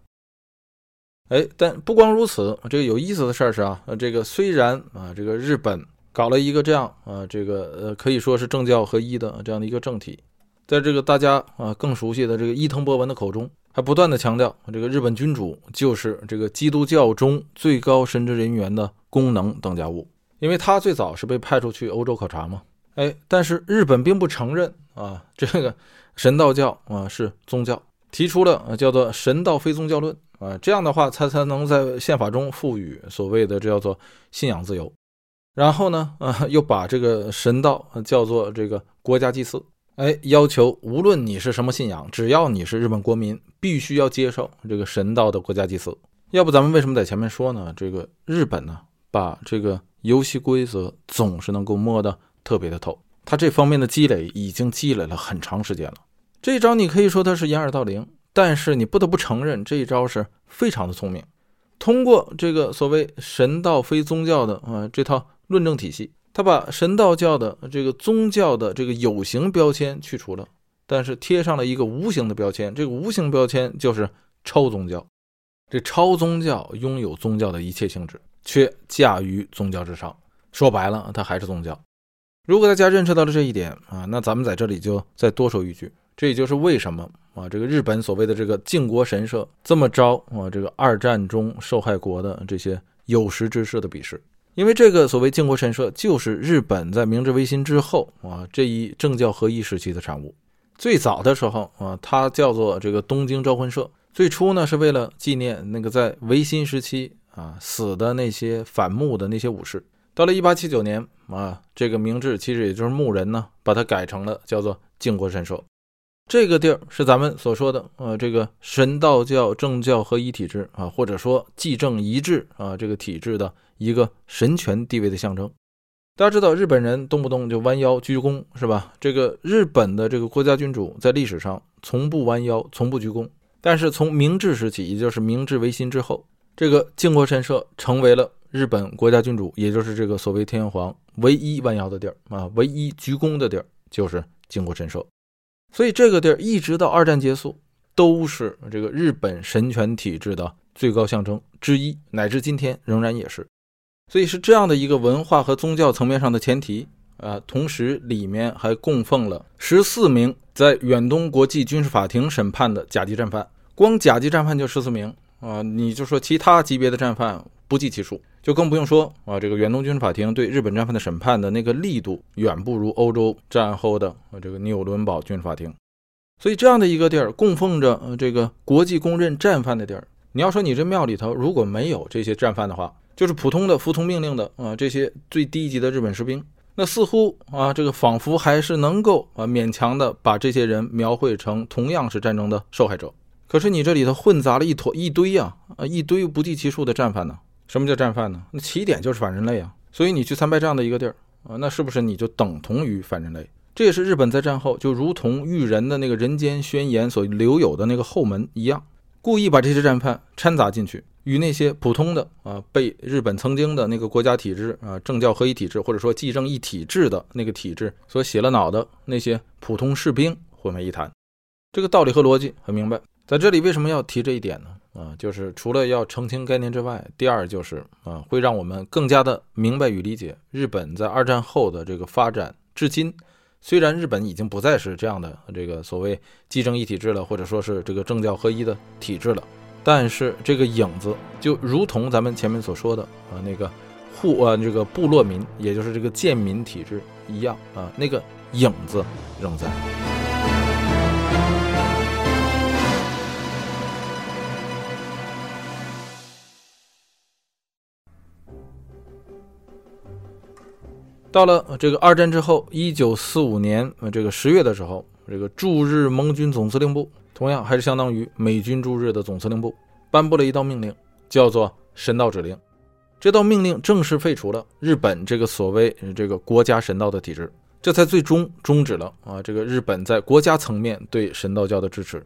但不光如此，这个有意思的事儿是啊，这个虽然啊，这个日本搞了一个这样啊，这个可以说是政教合一的这样的一个政体，在这个大家啊更熟悉的这个伊藤博文的口中，还不断的强调这个日本君主就是这个基督教中最高神职人员的功能等价物，因为他最早是被派出去欧洲考察嘛。但是日本并不承认啊这个神道教啊是宗教，提出了叫做神道非宗教论啊，这样的话才能在宪法中赋予所谓的这叫做信仰自由。然后呢，又把这个神道叫做这个国家祭祀，要求无论你是什么信仰，只要你是日本国民，必须要接受这个神道的国家祭祀。要不咱们为什么在前面说呢？这个日本呢，把这个游戏规则总是能够摸得特别的透，他这方面的积累已经积累了很长时间了。这一招你可以说它是掩耳盗铃，但是你不得不承认这一招是非常的聪明。通过这个所谓神道非宗教的这套论证体系，他把神道教的这个宗教的这个有形标签去除了，但是贴上了一个无形的标签，这个无形标签就是超宗教。这超宗教拥有宗教的一切性质，却驾于宗教之上，说白了它还是宗教。如果大家认识到了这一点啊，那咱们在这里就再多说一句，这也就是为什么啊这个日本所谓的这个靖国神社这么招啊这个二战中受害国的这些有识之士的鄙视。因为这个所谓靖国神社就是日本在明治维新之后啊这一政教合一时期的产物。最早的时候啊，它叫做这个东京招魂社，最初呢是为了纪念那个在维新时期啊死的那些反幕的那些武士。到了1879年啊，这个明治其实也就是幕人呢把它改成了叫做靖国神社。这个地儿是咱们所说的这个神道教政教合一体制啊，或者说祭政一致啊这个体制的一个神权地位的象征。大家知道日本人动不动就弯腰鞠躬，是吧？这个日本的这个国家君主在历史上从不弯腰，从不鞠躬。但是从明治时期，也就是明治维新之后，这个靖国神社成为了日本国家君主，也就是这个所谓天皇唯一弯腰的地儿啊，唯一鞠躬的地儿就是靖国神社。所以这个地儿一直到二战结束都是这个日本神权体制的最高象征之一，乃至今天仍然也是。所以是这样的一个文化和宗教层面上的前提同时里面还供奉了14名在远东国际军事法庭审判的甲级战犯，光甲级战犯就14名你就说其他级别的战犯不计其数，就更不用说这个远东军事法庭对日本战犯的审判的那个力度远不如欧洲战后的这个纽伦堡军事法庭。所以这样的一个地儿供奉着这个国际公认战犯的地儿，你要说你这庙里头如果没有这些战犯的话，就是普通的服从命令的这些最低级的日本士兵，那似乎这个仿佛还是能够勉强的把这些人描绘成同样是战争的受害者。可是你这里头混杂了一堆不计其数的战犯呢。什么叫战犯呢？那起点就是反人类啊，所以你去参拜这样的一个地儿那是不是你就等同于反人类？这也是日本在战后就如同裕仁的那个人间宣言所留有的那个后门一样，故意把这些战犯掺杂进去，与那些普通的被日本曾经的那个国家体制政教合一体制或者说祭政一体制的那个体制所洗了脑的那些普通士兵混为一谈。这个道理和逻辑很明白，在这里为什么要提这一点呢？就是除了要澄清概念之外，第二就是会让我们更加的明白与理解日本在二战后的这个发展至今。虽然日本已经不再是这样的这个所谓祭政一体制了，或者说是这个政教合一的体制了，但是这个影子就如同咱们前面所说的那个这个部落民，也就是这个贱民体制一样那个影子仍在。到了这个二战之后1945年这个10月的时候，这个驻日盟军总司令部，同样还是相当于美军驻日的总司令部，颁布了一道命令，叫做神道指令。这道命令正式废除了日本这个所谓这个国家神道的体制，这才最终终止了这个日本在国家层面对神道教的支持。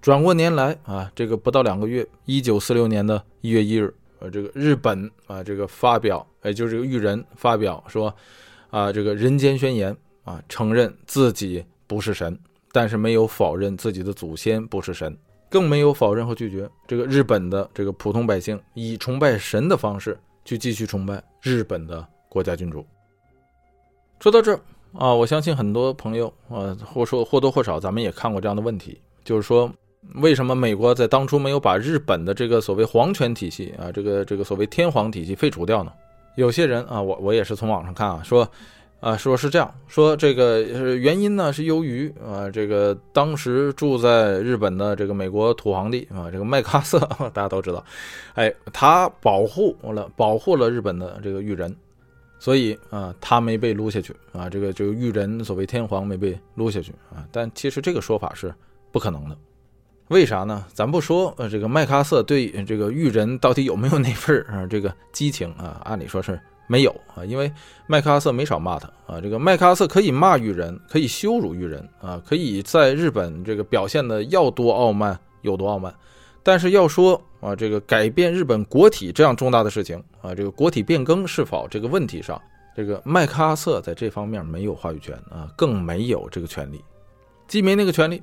转过年来这个不到2个月，1946年的1月1日这个日本这个发表，就是这个裕仁发表说这个人间宣言承认自己不是神，但是没有否认自己的祖先不是神，更没有否认和拒绝这个日本的这个普通百姓以崇拜神的方式去继续崇拜日本的国家君主。说到这儿我相信很多朋友或多或少咱们也看过这样的问题，就是说为什么美国在当初没有把日本的这个所谓皇权体系这个所谓天皇体系废除掉呢？有些人我也是从网上看说是这样说，这个原因呢是由于这个当时住在日本的这个美国土皇帝这个麦克阿瑟，大家都知道，他保护了日本的这个裕仁，所以他没被撸下去这个裕仁所谓天皇没被撸下去但其实这个说法是不可能的。为啥呢？咱不说这个麦克阿瑟对这个裕仁到底有没有那份这个激情按理说是没有因为麦克阿瑟没少骂他这个麦克阿瑟可以骂裕仁，可以羞辱裕仁可以在日本这个表现的要多傲慢有多傲慢，但是要说这个改变日本国体这样重大的事情这个国体变更是否这个问题上，这个麦克阿瑟在这方面没有话语权更没有这个权利，既没那个权利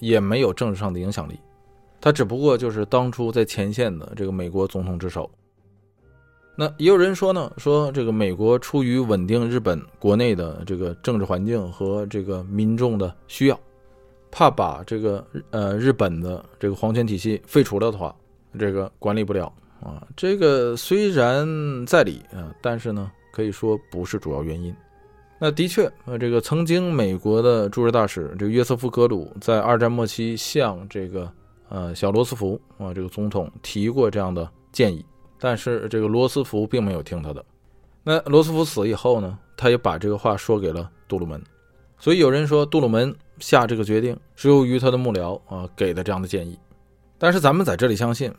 也没有政治上的影响力，他只不过就是当初在前线的这个美国总统之首。那也有人说呢，说这个美国出于稳定日本国内的这个政治环境和这个民众的需要，怕把这个日本的这个皇权体系废除了的话，这个管理不了这个虽然在理但是呢可以说不是主要原因。那的确这个曾经美国的驻日大使这个约瑟夫·格鲁在二战末期向这个小罗斯福这个总统提过这样的建议，但是这个罗斯福并没有听他的。那罗斯福死以后呢，他也把这个话说给了杜鲁门，所以有人说杜鲁门下这个决定是由于他的幕僚给的这样的建议。但是咱们在这里相信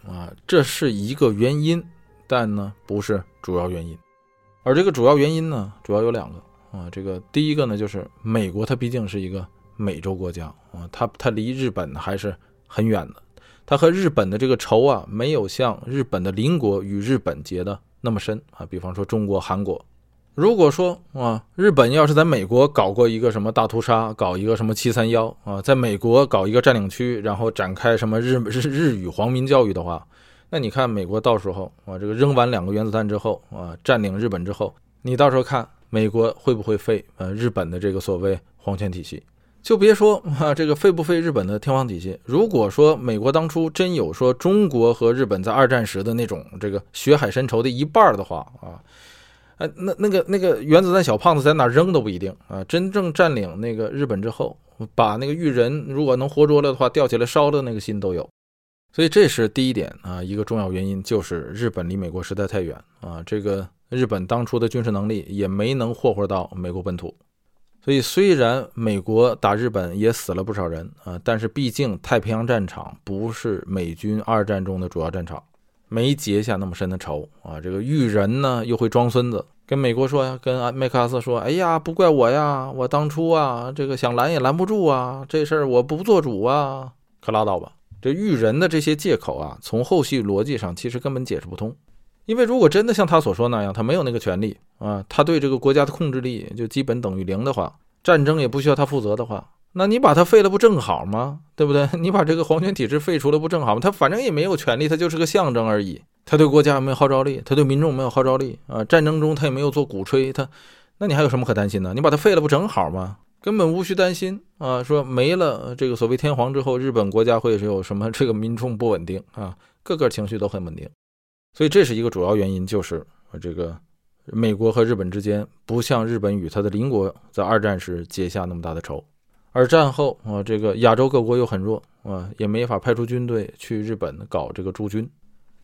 这是一个原因，但呢不是主要原因。而这个主要原因呢主要有2个。这个第一个呢，就是美国它毕竟是一个美洲国家它离日本还是很远的，它和日本的这个仇没有像日本的邻国与日本结的那么深比方说中国、韩国。如果说日本要是在美国搞过一个什么大屠杀，搞一个什么731在美国搞一个占领区，然后展开什么日语皇民教育的话，那你看美国到时候这个扔完2个原子弹之后占领日本之后，你到时候看美国会不会废日本的这个所谓皇权体系？就别说这个废不废日本的天皇体系，如果说美国当初真有说中国和日本在二战时的那种这个血海深仇的一半的话那个原子弹小胖子在哪扔都不一定真正占领那个日本之后，把那个裕仁如果能活捉了的话，吊起来烧的那个心都有。所以这是第一点一个重要原因，就是日本离美国实在太远这个日本当初的军事能力也没能霍霍到美国本土，所以虽然美国打日本也死了不少人但是毕竟太平洋战场不是美军二战中的主要战场，没结下那么深的仇这个裕仁呢又会装孙子，跟美国说呀，跟麦克阿瑟说，哎呀不怪我呀，我当初这个想拦也拦不住这事儿我不做主可拉倒吧。这裕仁的这些借口从后续逻辑上其实根本解释不通，因为如果真的像他所说那样，他没有那个权利他对这个国家的控制力就基本等于0的话，战争也不需要他负责的话，那你把他废了不正好吗？对不对？你把这个皇权体制废除了不正好吗？他反正也没有权利，他就是个象征而已，他对国家没有号召力，他对民众没有号召力战争中他也没有做鼓吹那你还有什么可担心呢？你把他废了不正好吗？根本无需担心说没了这个所谓天皇之后，日本国家会是有什么这个民众不稳定各个情绪都很稳定。所以这是一个主要原因，就是这个美国和日本之间不像日本与它的邻国在二战时结下那么大的仇，而战后这个亚洲各国又很弱也没法派出军队去日本搞这个驻军。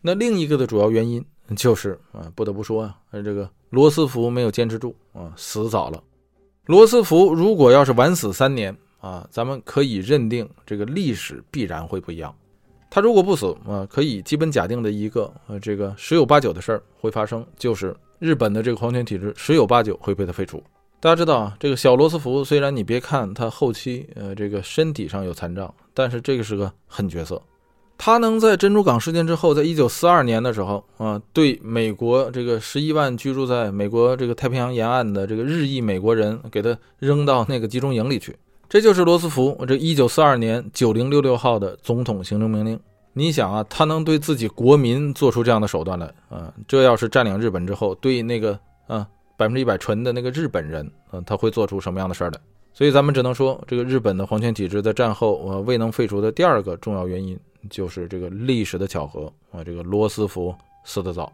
那另一个的主要原因就是啊，不得不说啊，这个罗斯福没有坚持住啊，死早了。罗斯福如果要是晚死3年啊，咱们可以认定这个历史必然会不一样。他如果不死啊，可以基本假定的一个这个十有八九的事儿会发生，就是日本的这个皇权体制十有八九会被他废除。大家知道啊，这个小罗斯福虽然你别看他后期这个身体上有残障，但是这个是个狠角色。他能在珍珠港事件之后，在1942年的时候啊，对美国这个11万居住在美国这个太平洋沿岸的这个日裔美国人，给他扔到那个集中营里去。这就是罗斯福这1942年9066号的总统行政命令。你想啊，他能对自己国民做出这样的手段来啊，这要是占领日本之后，对那个啊 100% 纯的那个日本人啊，他会做出什么样的事儿来？所以咱们只能说，这个日本的皇权体制在战后未能废除的第二个重要原因，就是这个历史的巧合啊，这个罗斯福死得早。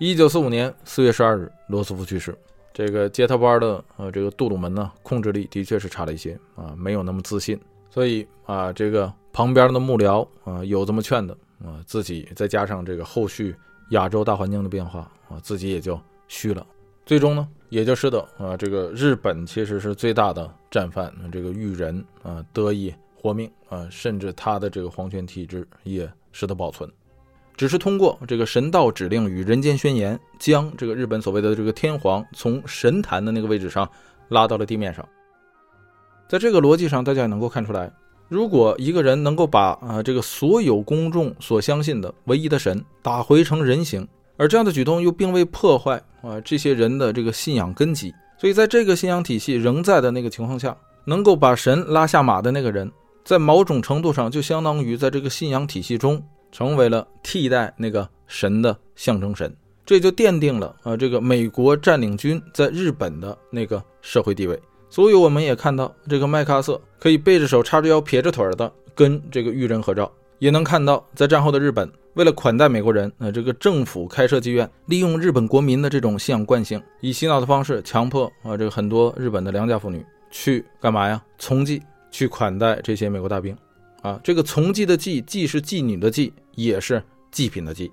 1945年4月12日，罗斯福去世。这个接他班的这个杜鲁门呢，控制力的确是差了一些啊，没有那么自信。所以啊，这个旁边的幕僚啊，有这么劝的啊，自己再加上这个后续亚洲大环境的变化啊，自己也就虚了。最终呢，也就是的啊，这个日本其实是最大的战犯，这个裕仁啊，得以活命啊，甚至他的这个皇权体制也使得保存，只是通过这个神道指令与人间宣言，将这个日本所谓的这个天皇从神坛的那个位置上拉到了地面上。在这个逻辑上，大家也能够看出来，如果一个人能够把这个所有公众所相信的唯一的神打回成人形，而这样的举动又并未破坏这些人的这个信仰根基，所以在这个信仰体系仍在的那个情况下，能够把神拉下马的那个人，在某种程度上就相当于在这个信仰体系中成为了替代那个神的象征神，这就奠定了这个美国占领军在日本的那个社会地位。所以我们也看到这个麦克阿瑟可以背着手叉着腰撇着腿的跟这个裕仁合照，也能看到在战后的日本，为了款待美国人，这个政府开设妓院，利用日本国民的这种信仰惯性，以洗脑的方式强迫这个很多日本的良家妇女去干嘛呀？从妓，去款待这些美国大兵啊，这个从妓的妓，既是妓女的妓，也是祭品的祭。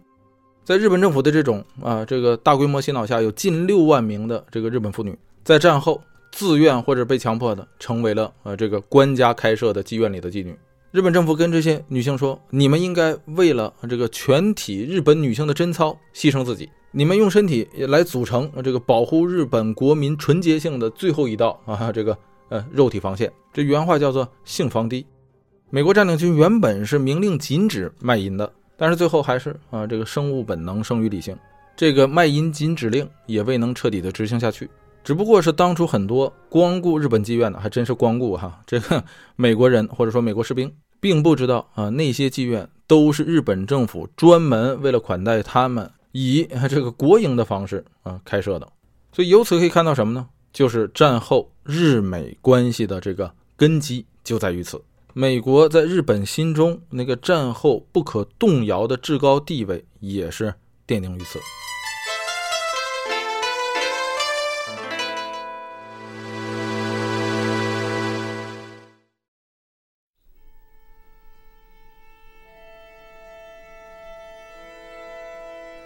在日本政府的这种啊这个大规模洗脑下，有近6万名的这个日本妇女在战后自愿或者被强迫的成为了这个官家开设的妓院里的妓女。日本政府跟这些女性说，你们应该为了这个全体日本女性的贞操牺牲自己，你们用身体来组成这个保护日本国民纯洁性的最后一道啊这个肉体防线，这原话叫做性防堤。美国占领军原本是明令禁止卖淫的，但是最后还是这个生物本能胜于理性，这个卖淫禁止令也未能彻底的执行下去。只不过是当初很多光顾日本妓院的，还真是光顾哈，这个美国人或者说美国士兵并不知道啊，那些妓院都是日本政府专门为了款待他们以这个国营的方式啊开设的。所以由此可以看到什么呢？就是战后日美关系的这个根基就在于此。美国在日本心中那个战后不可动摇的至高地位也是奠定于此。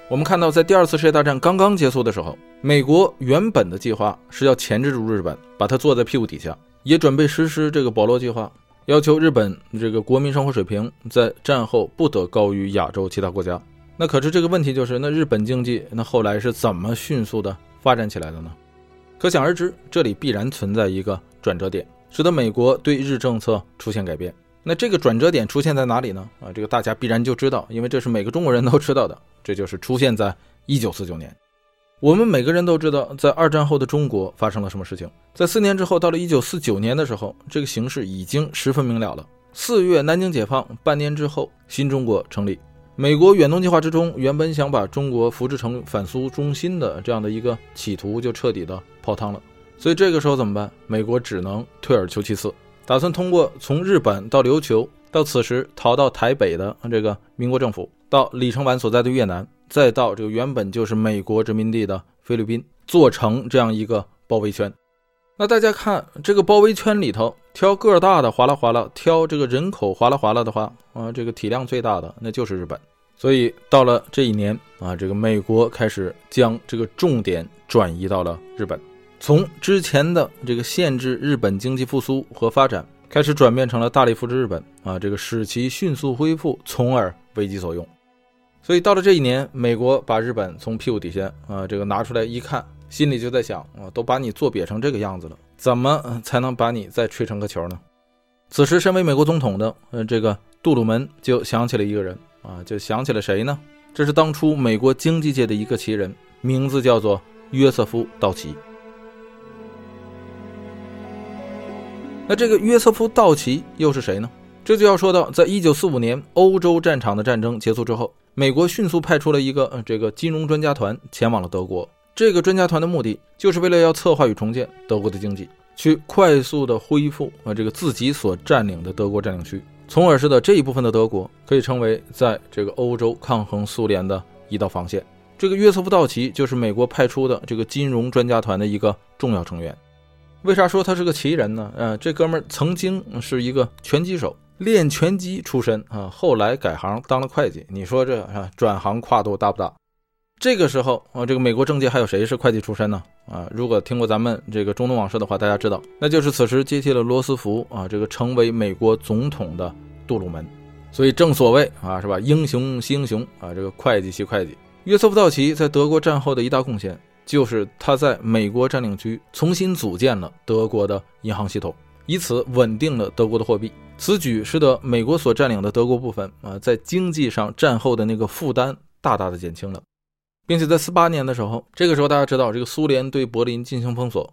我们看到在第二次世界大战刚刚结束的时候，美国原本的计划是要钳制住日本，把它坐在屁股底下，也准备实施这个保罗计划，要求日本这个国民生活水平在战后不得高于亚洲其他国家。那可是这个问题就是，那日本经济那后来是怎么迅速的发展起来的呢？可想而知，这里必然存在一个转折点，使得美国对日政策出现改变。那这个转折点出现在哪里呢？啊，这个大家必然就知道，因为这是每个中国人都知道的，这就是出现在1949年。我们每个人都知道，在二战后的中国发生了什么事情。在4年之后，到了1949年的时候，这个形势已经十分明了了。4月南京解放，半年之后，新中国成立。美国远东计划之中，原本想把中国扶植成反苏中心的这样的一个企图，就彻底的泡汤了。所以这个时候怎么办？美国只能退而求其次，打算通过从日本到琉球，到此时逃到台北的这个民国政府，到李承晚所在的越南，再到这个原本就是美国殖民地的菲律宾，做成这样一个包围圈。那大家看这个包围圈里头，挑个大的哗啦哗啦，挑这个人口哗啦哗啦的话，这个体量最大的那就是日本。所以到了这一年啊，这个美国开始将这个重点转移到了日本，从之前的这个限制日本经济复苏和发展，开始转变成了大力扶持日本啊，这个使其迅速恢复，从而为己所用。所以到了这一年，美国把日本从屁股底下啊这个拿出来一看，心里就在想啊，都把你做瘪成这个样子了，怎么才能把你再吹成个球呢？此时身为美国总统的这个杜鲁门就想起了一个人啊，就想起了谁呢？这是当初美国经济界的一个奇人，名字叫做约瑟夫·道奇。那这个约瑟夫·道奇又是谁呢？这就要说到在1945年欧洲战场的战争结束之后，美国迅速派出了一个这个金融专家团前往了德国。这个专家团的目的就是为了要策划与重建德国的经济，去快速的恢复这个自己所占领的德国占领区，从而使得这一部分的德国可以成为在这个欧洲抗衡苏联的一道防线。这个约瑟夫·道奇就是美国派出的这个金融专家团的一个重要成员。为啥说他是个奇人呢？这哥们儿曾经是一个拳击手，练拳击出身啊，后来改行当了会计。你说这转行跨度大不大？这个时候啊，这个美国政界还有谁是会计出身呢？啊，如果听过咱们这个中东往事的话，大家知道，那就是此时接替了罗斯福啊，这个成为美国总统的杜鲁门。所以正所谓啊，是吧？英雄惜英雄啊，这个会计惜会计。约瑟夫·道奇在德国战后的一大贡献，就是他在美国占领区重新组建了德国的银行系统，以此稳定了德国的货币。此举使得美国所占领的德国部分啊，在经济上战后的那个负担大大的减轻了，并且在48年的时候，这个时候大家知道这个苏联对柏林进行封锁，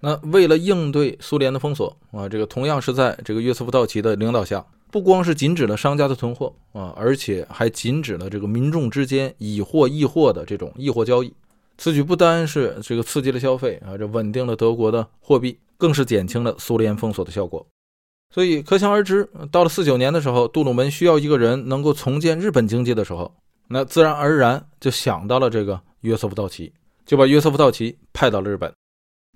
那为了应对苏联的封锁啊，这个同样是在这个约瑟夫·道奇的领导下，不光是禁止了商家的囤货啊，而且还禁止了这个民众之间以货易货的这种易货交易。此举不单是这个刺激了消费啊，这稳定了德国的货币，更是减轻了苏联封锁的效果。所以可想而知，到了49年的时候，杜鲁门需要一个人能够重建日本经济的时候，那自然而然就想到了这个约瑟夫·道奇，就把约瑟夫·道奇派到了日本。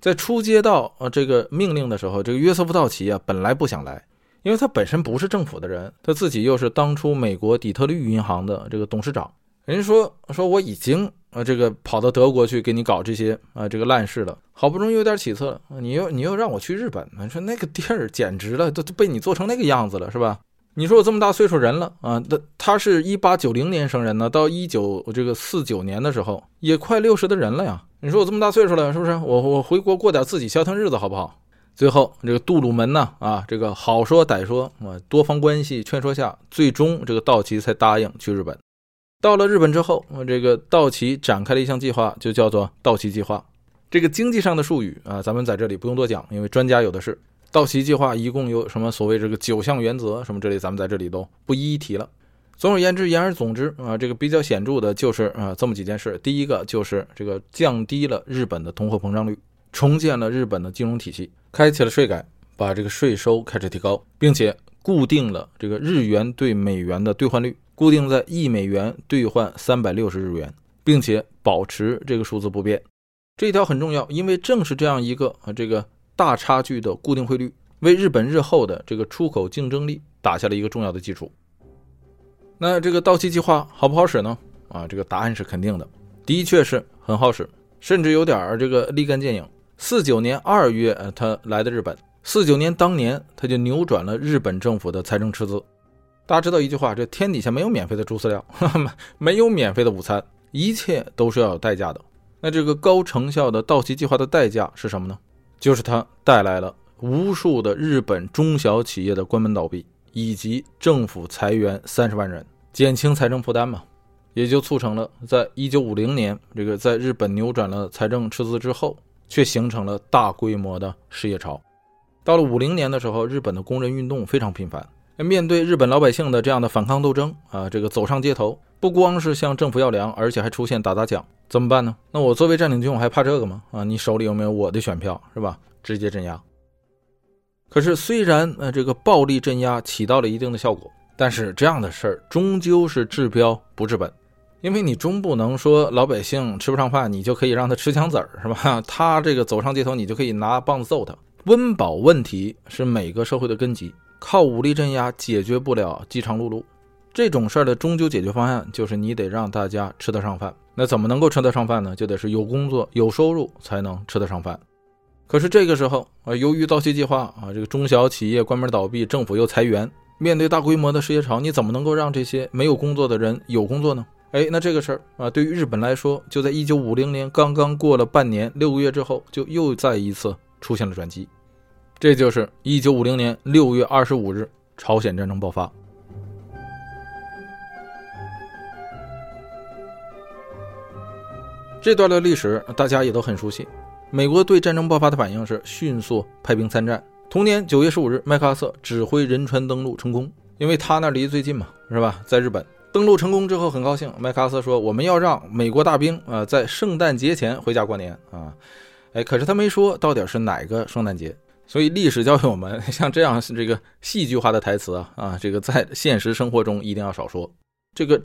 在初接到这个命令的时候，这个约瑟夫·道奇啊本来不想来，因为他本身不是政府的人，他自己又是当初美国底特律银行的这个董事长。人家说我已经这个跑到德国去给你搞这些这个烂事了，好不容易有点起色了，你又让我去日本，你说那个地儿简直了，都被你做成那个样子了，是吧？你说我这么大岁数人了啊，他是1890年生人呢，到1949年的时候也快60的人了呀。你说我这么大岁数了，是不是？我回国过点自己消停日子好不好？最后这个杜鲁门呢啊，这个好说歹说啊，多方关系劝说下，最终这个道奇才答应去日本。到了日本之后，这个道奇展开了一项计划，就叫做道奇计划。这个经济上的术语啊，咱们在这里不用多讲，因为专家有的是。道奇计划一共有什么所谓这个9项原则什么之类，咱们在这里都不一一提了。总而言之，言而总之啊，这个比较显著的就是这么几件事。第一个就是这个降低了日本的通货膨胀率，重建了日本的金融体系，开启了税改，把这个税收开始提高，并且固定了这个日元对美元的兑换率，固定在1美元兑换360日元，并且保持这个数字不变。这一条很重要，因为正是这样一个这个大差距的固定汇率，为日本日后的这个出口竞争力打下了一个重要的基础。那这个道奇计划好不好使呢？啊，这个答案是肯定的，的确是很好使，甚至有点这个立竿见影。49年2月他来的日本，49年当年他就扭转了日本政府的财政赤字。大家知道一句话，这天底下没有免费的猪饲料，呵呵，没有免费的午餐，一切都是要有代价的。那这个高成效的道奇计划的代价是什么呢？就是它带来了无数的日本中小企业的关门倒闭，以及政府裁员30万人，减轻财政负担嘛，也就促成了在1950年这个在日本扭转了财政赤字之后，却形成了大规模的失业潮。到了50年的时候，日本的工人运动非常频繁，面对日本老百姓的这样的反抗斗争啊，这个走上街头，不光是向政府要粮，而且还出现打砸抢，怎么办呢？那我作为占领军，我还怕这个吗？啊，你手里有没有我的选票，是吧？直接镇压。可是虽然这个暴力镇压起到了一定的效果，但是这样的事儿终究是治标不治本，因为你终不能说老百姓吃不上饭，你就可以让他吃枪子儿，是吧？他这个走上街头，你就可以拿棒子揍他。温饱问题是每个社会的根基。靠武力镇压解决不了饥肠辘辘，这种事儿的终究解决方案就是你得让大家吃得上饭。那怎么能够吃得上饭呢？就得是有工作有收入才能吃得上饭。可是这个时候由于到期计划这个中小企业关门倒闭，政府又裁员，面对大规模的失业潮，你怎么能够让这些没有工作的人有工作呢？那这个事儿对于日本来说，就在1950年刚刚过了半年6个月之后，就又再一次出现了转机。这就是1950年6月25日朝鲜战争爆发。这段的历史大家也都很熟悉，美国对战争爆发的反应是迅速派兵参战。同年9月15日，麦克阿瑟指挥仁川登陆成功，因为他那离最近嘛，是吧？在日本登陆成功之后很高兴，麦克阿瑟说我们要让美国大兵在圣诞节前回家过年啊。可是他没说到底是哪个圣诞节，所以历史教育我们，像这样这个戏剧化的台词这个在现实生活中一定要少说。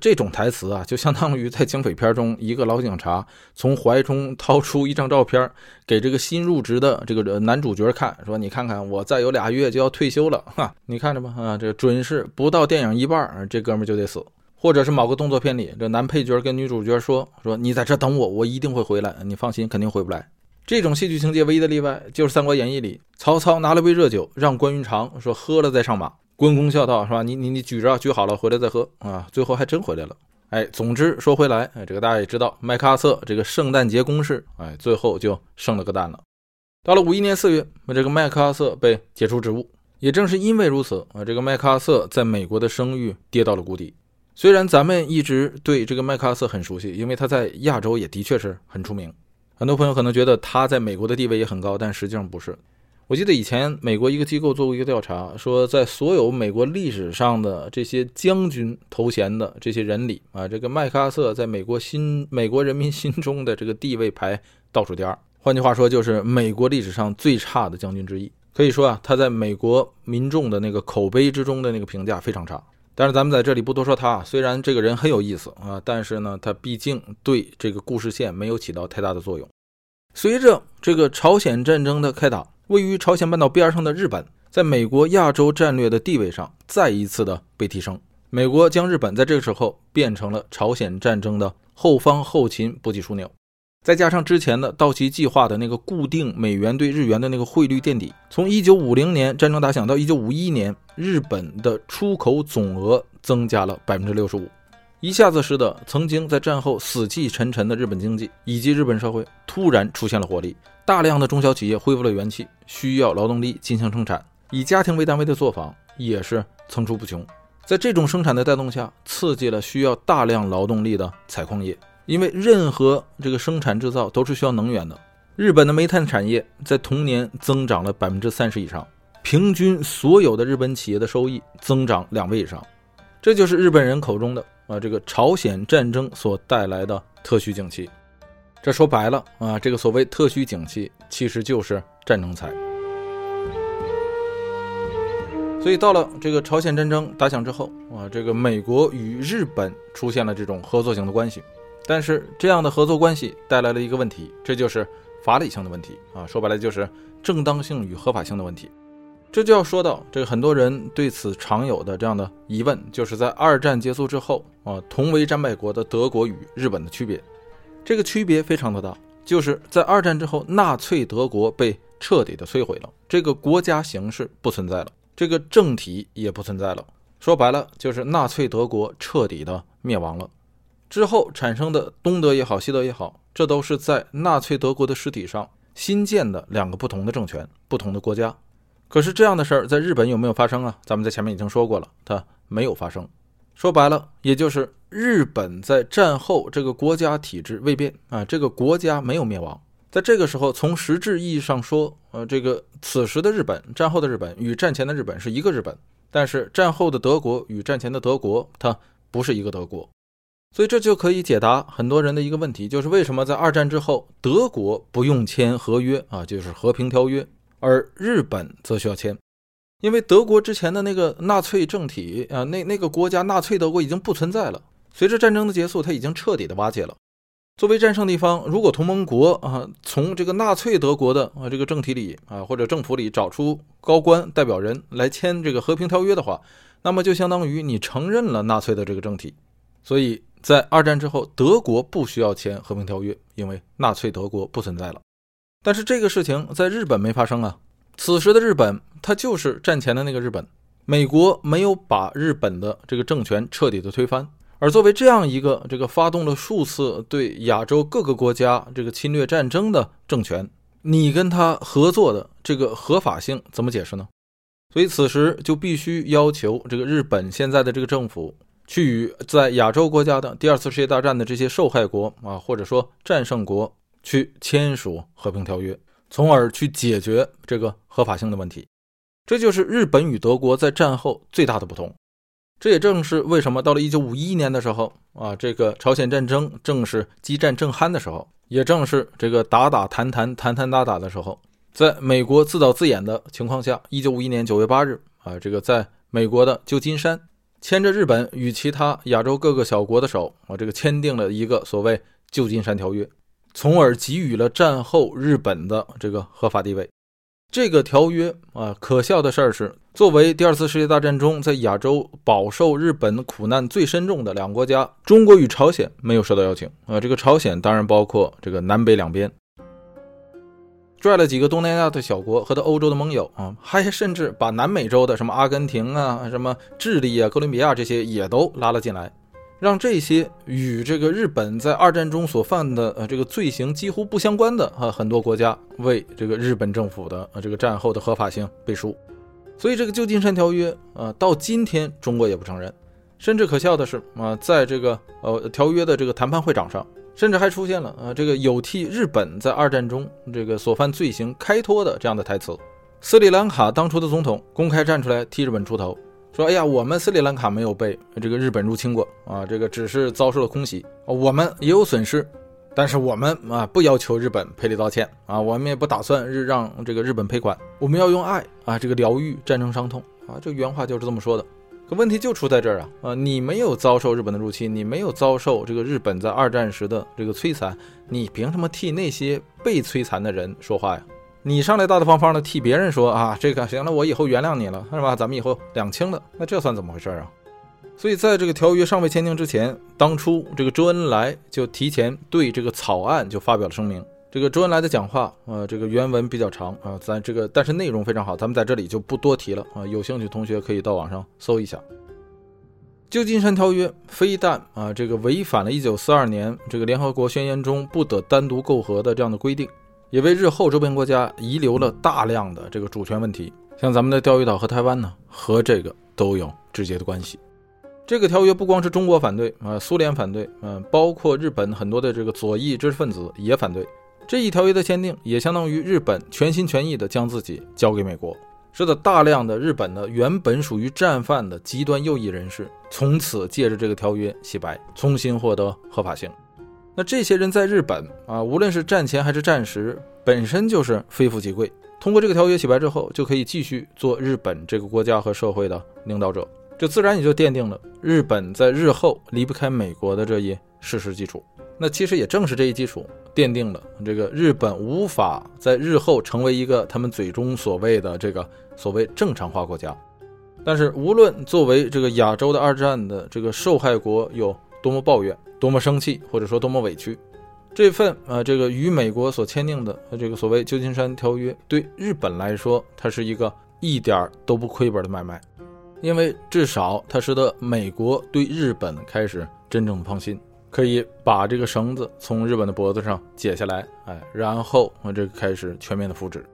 这种台词就相当于在警匪片中一个老警察从怀中掏出一张照片给这个新入职的这个男主角看，说你看看我再有俩月就要退休了哈，你看着吧这准是不到电影一半这哥们就得死。或者是某个动作片里这男配角跟女主角说你在这等我，我一定会回来，你放心肯定回不来。这种戏剧情节唯一的例外就是三国演义里曹操拿了杯热酒让关云长说喝了再上马，关公笑道是吧，你举着举好了回来再喝最后还真回来了。总之说回来这个大家也知道，麦克阿瑟这个圣诞节攻势最后就剩了个蛋了。到了51年4月，这个麦克阿瑟被解除职务。也正是因为如此这个麦克阿瑟在美国的声誉跌到了谷底。虽然咱们一直对这个麦克阿瑟很熟悉，因为他在亚洲也的确是很出名，很多朋友可能觉得他在美国的地位也很高，但实际上不是。我记得以前美国一个机构做过一个调查，说在所有美国历史上的这些将军头衔的这些人里这个麦克阿瑟在美国人民心中的这个地位排倒数第二。换句话说，就是美国历史上最差的将军之一。可以说他在美国民众的那个口碑之中的那个评价非常差。但是咱们在这里不多说他，虽然这个人很有意思但是呢，他毕竟对这个故事线没有起到太大的作用。随着这个朝鲜战争的开打，位于朝鲜半岛边上的日本，在美国亚洲战略的地位上再一次的被提升。美国将日本在这个时候变成了朝鲜战争的后方后勤补给枢纽。再加上之前的到期计划的那个固定美元对日元的那个汇率垫底，从1950年战争打响到1951年，日本的出口总额增加了 65%， 一下子使得曾经在战后死气沉沉的日本经济以及日本社会突然出现了活力，大量的中小企业恢复了元气，需要劳动力进行生产，以家庭为单位的作坊也是层出不穷。在这种生产的带动下，刺激了需要大量劳动力的采矿业，因为任何这个生产制造都是需要能源的。日本的煤炭产业在同年增长了 30% 以上，平均所有的日本企业的收益增长2倍以上。这就是日本人口中的这个朝鲜战争所带来的特需景气。这说白了这个所谓特需景气其实就是战争财。所以到了这个朝鲜战争打响之后这个美国与日本出现了这种合作型的关系。但是这样的合作关系带来了一个问题，这就是法理性的问题说白了就是正当性与合法性的问题。这就要说到这个很多人对此常有的这样的疑问，就是在二战结束之后同为战败国的德国与日本的区别。这个区别非常的大，就是在二战之后，纳粹德国被彻底的摧毁了，这个国家形式不存在了，这个政体也不存在了，说白了就是纳粹德国彻底的灭亡了。之后产生的东德也好西德也好，这都是在纳粹德国的尸体上新建的两个不同的政权不同的国家。可是这样的事儿在日本有没有发生咱们在前面已经说过了，它没有发生。说白了也就是日本在战后这个国家体制未变这个国家没有灭亡。在这个时候从实质意义上说这个此时的日本战后的日本与战前的日本是一个日本，但是战后的德国与战前的德国它不是一个德国。所以这就可以解答很多人的一个问题，就是为什么在二战之后德国不用签合约就是和平条约，而日本则需要签。因为德国之前的那个纳粹政体那个国家纳粹德国已经不存在了，随着战争的结束它已经彻底的瓦解了。作为战胜地方，如果同盟国从这个纳粹德国的这个政体里或者政府里找出高官代表人来签这个和平条约的话，那么就相当于你承认了纳粹的这个政体。所以在二战之后，德国不需要签和平条约，因为纳粹德国不存在了。但是这个事情在日本没发生啊。此时的日本，它就是战前的那个日本。美国没有把日本的这个政权彻底的推翻，而作为这样一个发动了数次对亚洲各个国家这个侵略战争的政权，你跟他合作的这个合法性怎么解释呢？所以此时就必须要求这个日本现在的这个政府去与在亚洲国家的第二次世界大战的这些受害国啊，或者说战胜国去签署和平条约，从而去解决这个合法性的问题。这就是日本与德国在战后最大的不同。这也正是为什么到了1951年的时候啊，这个朝鲜战争正是激战正酣的时候，也正是这个打打谈谈谈谈打打的时候，在美国自导自演的情况下，1951年9月8日啊，这个在美国的旧金山牵着日本与其他亚洲各个小国的手啊，这个签订了一个所谓旧金山条约，从而给予了战后日本的这个合法地位。这个条约啊，可笑的事儿是，作为第二次世界大战中在亚洲饱受日本苦难最深重的两个国家，中国与朝鲜没有受到邀请啊。这个朝鲜当然包括这个南北两边，拽了几个东南亚的小国和他欧洲的盟友啊，还甚至把南美洲的什么阿根廷啊、什么智利啊、哥伦比亚这些也都拉了进来，让这些与这个日本在二战中所犯的这个罪行几乎不相关的很多国家为这个日本政府的这个战后的合法性背书。所以这个旧金山条约到今天中国也不承认，甚至可笑的是在这个条约的这个谈判会场上，甚至还出现了这个有替日本在二战中这个所犯罪行开脱的这样的台词。斯里兰卡当初的总统公开站出来替日本出头，说哎呀，我们斯里兰卡没有被这个日本入侵过啊，这个只是遭受了空袭，我们也有损失，但是我们不要求日本赔礼道歉啊，我们也不打算让这个日本赔款，我们要用爱啊这个疗愈战争伤痛啊，这原话就是这么说的。可问题就出在这儿啊，你没有遭受日本的入侵，你没有遭受这个日本在二战时的这个摧残，你凭什么替那些被摧残的人说话呀？你上来大大方方的替别人说啊，这个行了，我以后原谅你了，是吧？咱们以后两清了，那这算怎么回事啊？所以在这个条约尚未签订之前，当初这个周恩来就提前对这个草案就发表了声明。这个周恩来的讲话，这个原文比较长啊，咱这个但是内容非常好，咱们在这里就不多提了啊。有兴趣同学可以到网上搜一下。旧金山条约非但这个违反了1942年这个联合国宣言中不得单独媾和的这样的规定，也为日后周边国家遗留了大量的这个主权问题，像咱们的钓鱼岛和台湾呢，和这个都有直接的关系。这个条约不光是中国反对苏联反对包括日本很多的这个左翼知识分子也反对。这一条约的签订也相当于日本全心全意的将自己交给美国，使得大量的日本的原本属于战犯的极端右翼人士从此借着这个条约洗白，重新获得合法性。那这些人在日本无论是战前还是战时，本身就是非富即贵，通过这个条约洗白之后，就可以继续做日本这个国家和社会的领导者，这自然也就奠定了日本在日后离不开美国的这一事实基础。那其实也正是这一基础奠定了这个日本无法在日后成为一个他们嘴中所谓的这个所谓正常化国家。但是无论作为这个亚洲的二战的这个受害国有多么抱怨，多么生气，或者说多么委屈，这份这个与美国所签订的这个所谓旧金山条约，对日本来说，它是一个一点都不亏本的买卖，因为至少它使得美国对日本开始真正的放心，可以把这个绳子从日本的脖子上解下来，然后这个开始全面的扶植。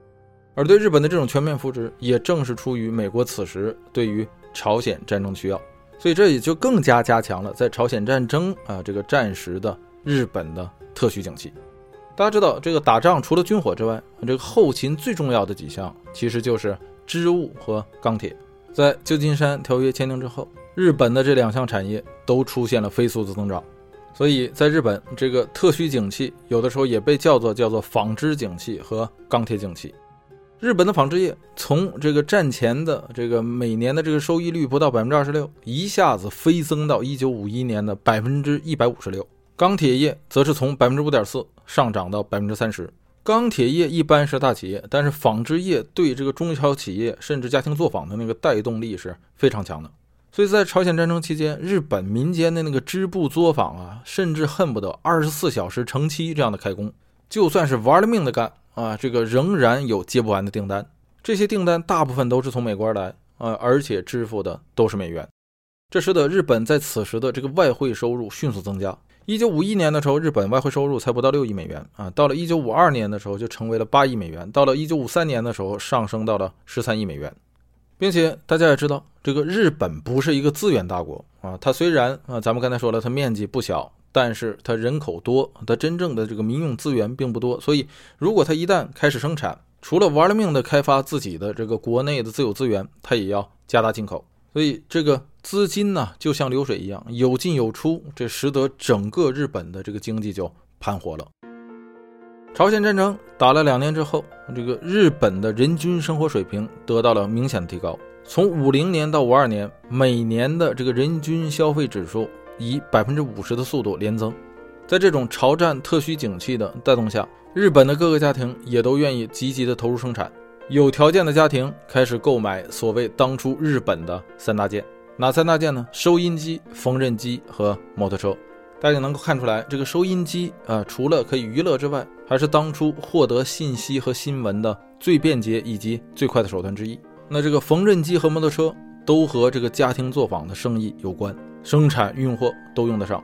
而对日本的这种全面扶植，也正是出于美国此时对于朝鲜战争的需要。所以这也就更加加强了在朝鲜战争这个战时的日本的特许景气。大家知道，这个打仗除了军火之外，这个后勤最重要的几项其实就是织物和钢铁。在旧金山条约签订之后，日本的这两项产业都出现了飞速的增长。所以在日本，这个特许景气有的时候也被叫做纺织景气和钢铁景气。日本的纺织业从这个战前的这个每年的这个收益率不到 26%， 一下子飞增到1951年的 156%。 钢铁业则是从 5.4% 上涨到 30%。 钢铁业一般是大企业，但是纺织业对这个中小企业甚至家庭作坊的那个带动力是非常强的。所以在朝鲜战争期间，日本民间的那个织布作坊啊，甚至恨不得24小时乘7这样的开工，就算是玩了命的干啊，这个仍然有接不完的订单。这些订单大部分都是从美国而来啊，而且支付的都是美元。这使得日本在此时的这个外汇收入迅速增加。1951年的时候，日本外汇收入才不到6亿美元啊，到了1952年的时候就成为了8亿美元，到了1953年的时候上升到了13亿美元。并且大家也知道，这个日本不是一个资源大国啊，它虽然啊咱们刚才说了它面积不小，但是它人口多，它真正的这个民用资源并不多，所以如果它一旦开始生产，除了玩了命的开发自己的这个国内的自有资源，它也要加大进口。所以这个资金呢就像流水一样有进有出，这使得整个日本的这个经济就盘活了。朝鲜战争打了2年之后，这个日本的人均生活水平得到了明显的提高。从50年到52年，每年的这个人均消费指数以 50% 的速度连增。在这种朝战特需景气的带动下，日本的各个家庭也都愿意积极的投入生产。有条件的家庭开始购买所谓当初日本的三大件。哪三大件呢？收音机、缝纫机和摩托车。大家能够看出来，这个收音机除了可以娱乐之外，还是当初获得信息和新闻的最便捷以及最快的手段之一。那这个缝纫机和摩托车都和这个家庭作坊的生意有关，生产运货都用得上。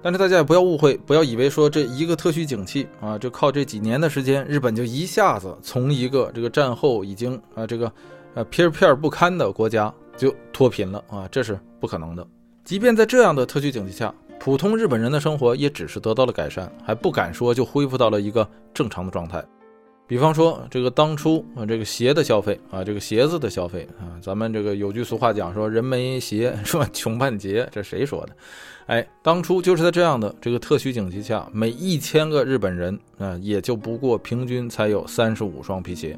但是大家也不要误会，不要以为说这一个特需景气啊，就靠这几年的时间，日本就一下子从一个这个战后已经片片不堪的国家就脱贫了啊，这是不可能的。即便在这样的特需景气下，普通日本人的生活也只是得到了改善，还不敢说就恢复到了一个正常的状态。比方说这个当初这个鞋的消费啊，这个鞋子的消费啊，咱们这个有句俗话讲说人没鞋是吧，穷半截，这谁说的？当初就是在这样的这个特需景气下，每1000个日本人也就不过平均才有35双皮鞋。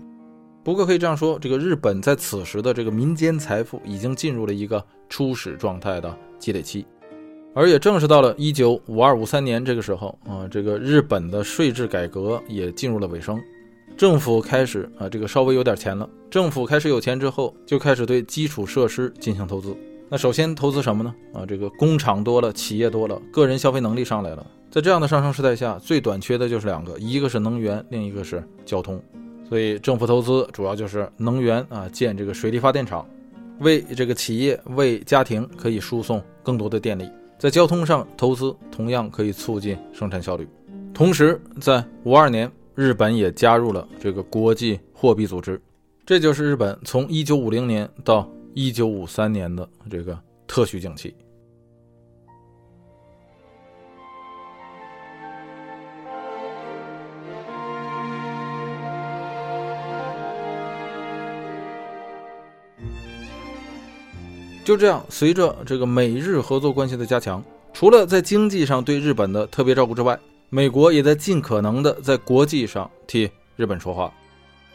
不过可以这样说，这个日本在此时的这个民间财富已经进入了一个初始状态的积累期。而也正是到了1952-53年这个时候啊，这个日本的税制改革也进入了尾声。政府开始这个稍微有点钱了。政府开始有钱之后，就开始对基础设施进行投资。那首先投资什么呢？这个工厂多了，企业多了，个人消费能力上来了。在这样的上升时代下，最短缺的就是2个，一个是能源，另一个是交通。所以政府投资主要就是能源啊，建这个水力发电厂，为这个企业为家庭可以输送更多的电力。在交通上投资同样可以促进生产效率。同时在52年，日本也加入了这个国际货币组织。这就是日本从1950年到1953年的这个特需景气。就这样，随着这个美日合作关系的加强，除了在经济上对日本的特别照顾之外，美国也在尽可能的在国际上替日本说话。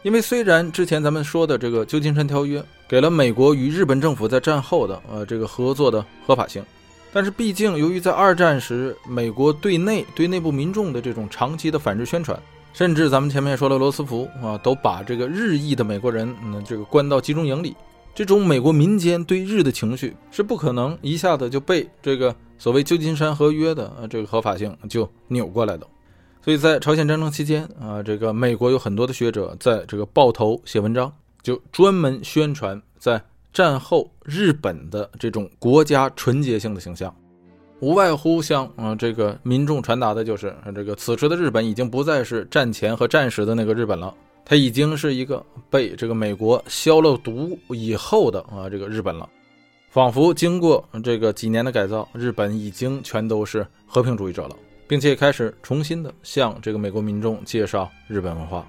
因为虽然之前咱们说的这个旧金山条约给了美国与日本政府在战后的这个合作的合法性，但是毕竟由于在二战时美国对内部民众的这种长期的反日宣传，甚至咱们前面也说了罗斯福都把这个日裔的美国人这个关到集中营里，这种美国民间对日的情绪是不可能一下子就被这个所谓旧金山合约的这个合法性就扭过来的。所以在朝鲜战争期间这个美国有很多的学者在这个抱头写文章，就专门宣传在战后日本的这种国家纯洁性的形象，无外乎向这个民众传达的就是这个此时的日本已经不再是战前和战时的那个日本了，它已经是一个被这个美国消了毒以后的这个日本了，仿佛经过这个几年的改造，日本已经全都是和平主义者了，并且开始重新的向这个美国民众介绍日本文化。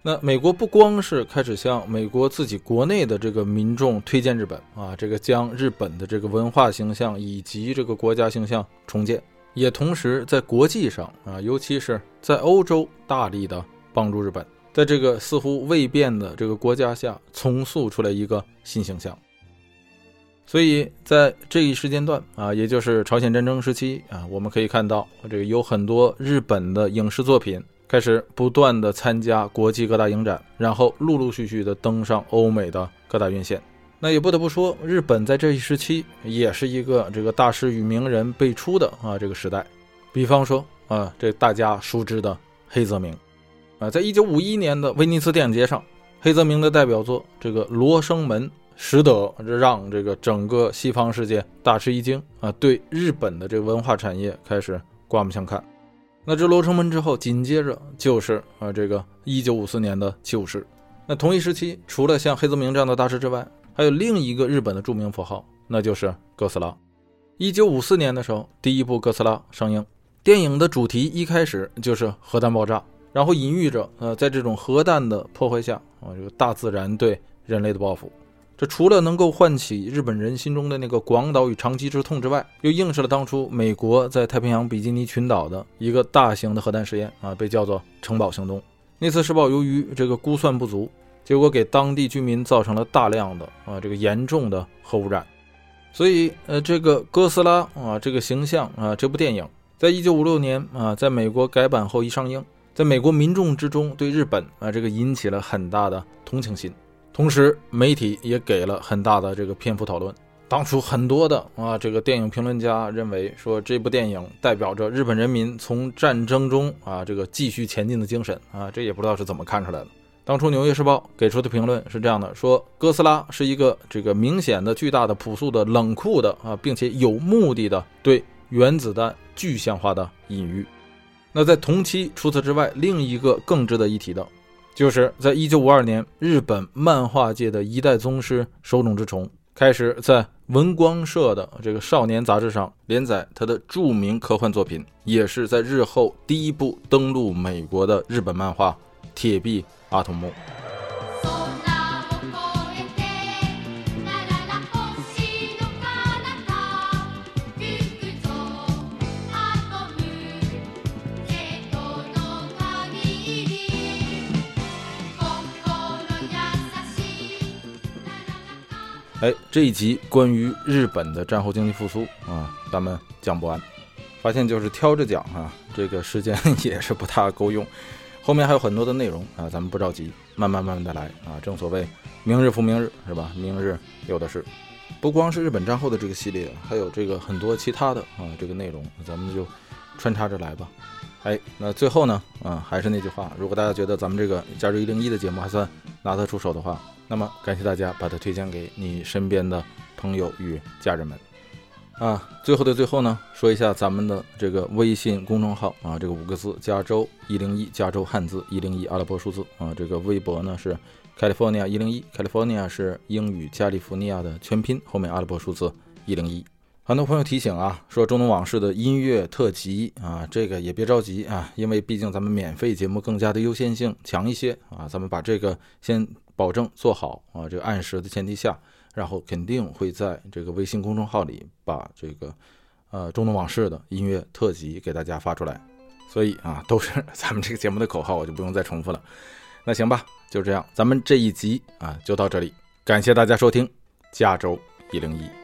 那美国不光是开始向美国自己国内的这个民众推荐日本这个将日本的这个文化形象以及这个国家形象重建，也同时在国际上尤其是在欧洲大力的帮助日本。在这个似乎未变的这个国家下，重塑出来一个新形象。所以在这一时间段也就是朝鲜战争时期我们可以看到这个有很多日本的影视作品开始不断的参加国际各大影展，然后陆陆续续的登上欧美的各大院线。那也不得不说，日本在这一时期也是一个这个大师与名人辈出的啊这个时代。比方说啊，这大家熟知的黑泽明啊，在1951年的威尼斯电影节上，黑泽明的代表作这个《罗生门》使得让这个整个西方世界大吃一惊啊，对日本的这个文化产业开始刮目相看。那这《罗生门》之后，紧接着就是啊这个1954年的《七武士》。那同一时期，除了像黑泽明这样的大师之外，还有另一个日本的著名符号，那就是哥斯拉。1954年的时候，第一部哥斯拉上映，电影的主题一开始就是核弹爆炸，然后隐喻着在这种核弹的破坏下啊，这个大自然对人类的报复。这除了能够唤起日本人心中的那个广岛与长崎之痛之外，又映射了当初美国在太平洋比基尼群岛的一个大型的核弹实验啊，被叫做城堡行动。那次试爆由于这个估算不足，结果给当地居民造成了大量的这个严重的核污染。所以这个哥斯拉啊这个形象啊这部电影在1956年啊在美国改版后一上映，在美国民众之中对日本啊这个引起了很大的同情心。同时媒体也给了很大的这个篇幅讨论。当初很多的啊这个电影评论家认为说，这部电影代表着日本人民从战争中啊这个继续前进的精神啊，这也不知道是怎么看出来的。当初《纽约时报》给出的评论是这样的，说哥斯拉是一个这个明显的巨大的朴素的冷酷的啊并且有目的的对原子弹具象化的隐喻。那在同期除此之外，另一个更值得一提的就是在1952年，日本漫画界的一代宗师手冢治虫开始在文光社的这个少年杂志上连载他的著名科幻作品，也是在日后第一部登陆美国的日本漫画《铁臂阿童木》。哎，这一集关于日本的战后经济复苏啊，咱们讲不完，发现就是挑着讲啊，这个时间也是不大够用，后面还有很多的内容啊，咱们不着急，慢慢的来啊。正所谓明日复明日，是吧？明日有的是，不光是日本战后的这个系列，还有这个很多其他的啊这个内容，咱们就穿插着来吧。哎，那最后呢，还是那句话，如果大家觉得咱们这个假日101的节目还算拿得出手的话，那么感谢大家把它推荐给你身边的朋友与家人们啊。最后的最后呢，说一下咱们的这个微信公众号啊，这个5个字，加州101，加州汉字101阿拉伯数字啊。这个微博呢是 California 101， California 是英语加利福尼亚的全拼，后面阿拉伯数字101。很多朋友提醒啊，说中东往事的音乐特辑啊，这个也别着急啊，因为毕竟咱们免费节目更加的优先性强一些啊，咱们把这个先保证做好啊，这个按时的前提下，然后肯定会在这个微信公众号里把这个中东往事的音乐特辑给大家发出来。所以啊，都是咱们这个节目的口号，我就不用再重复了。那行吧，就这样，咱们这一集啊就到这里，感谢大家收听加州101。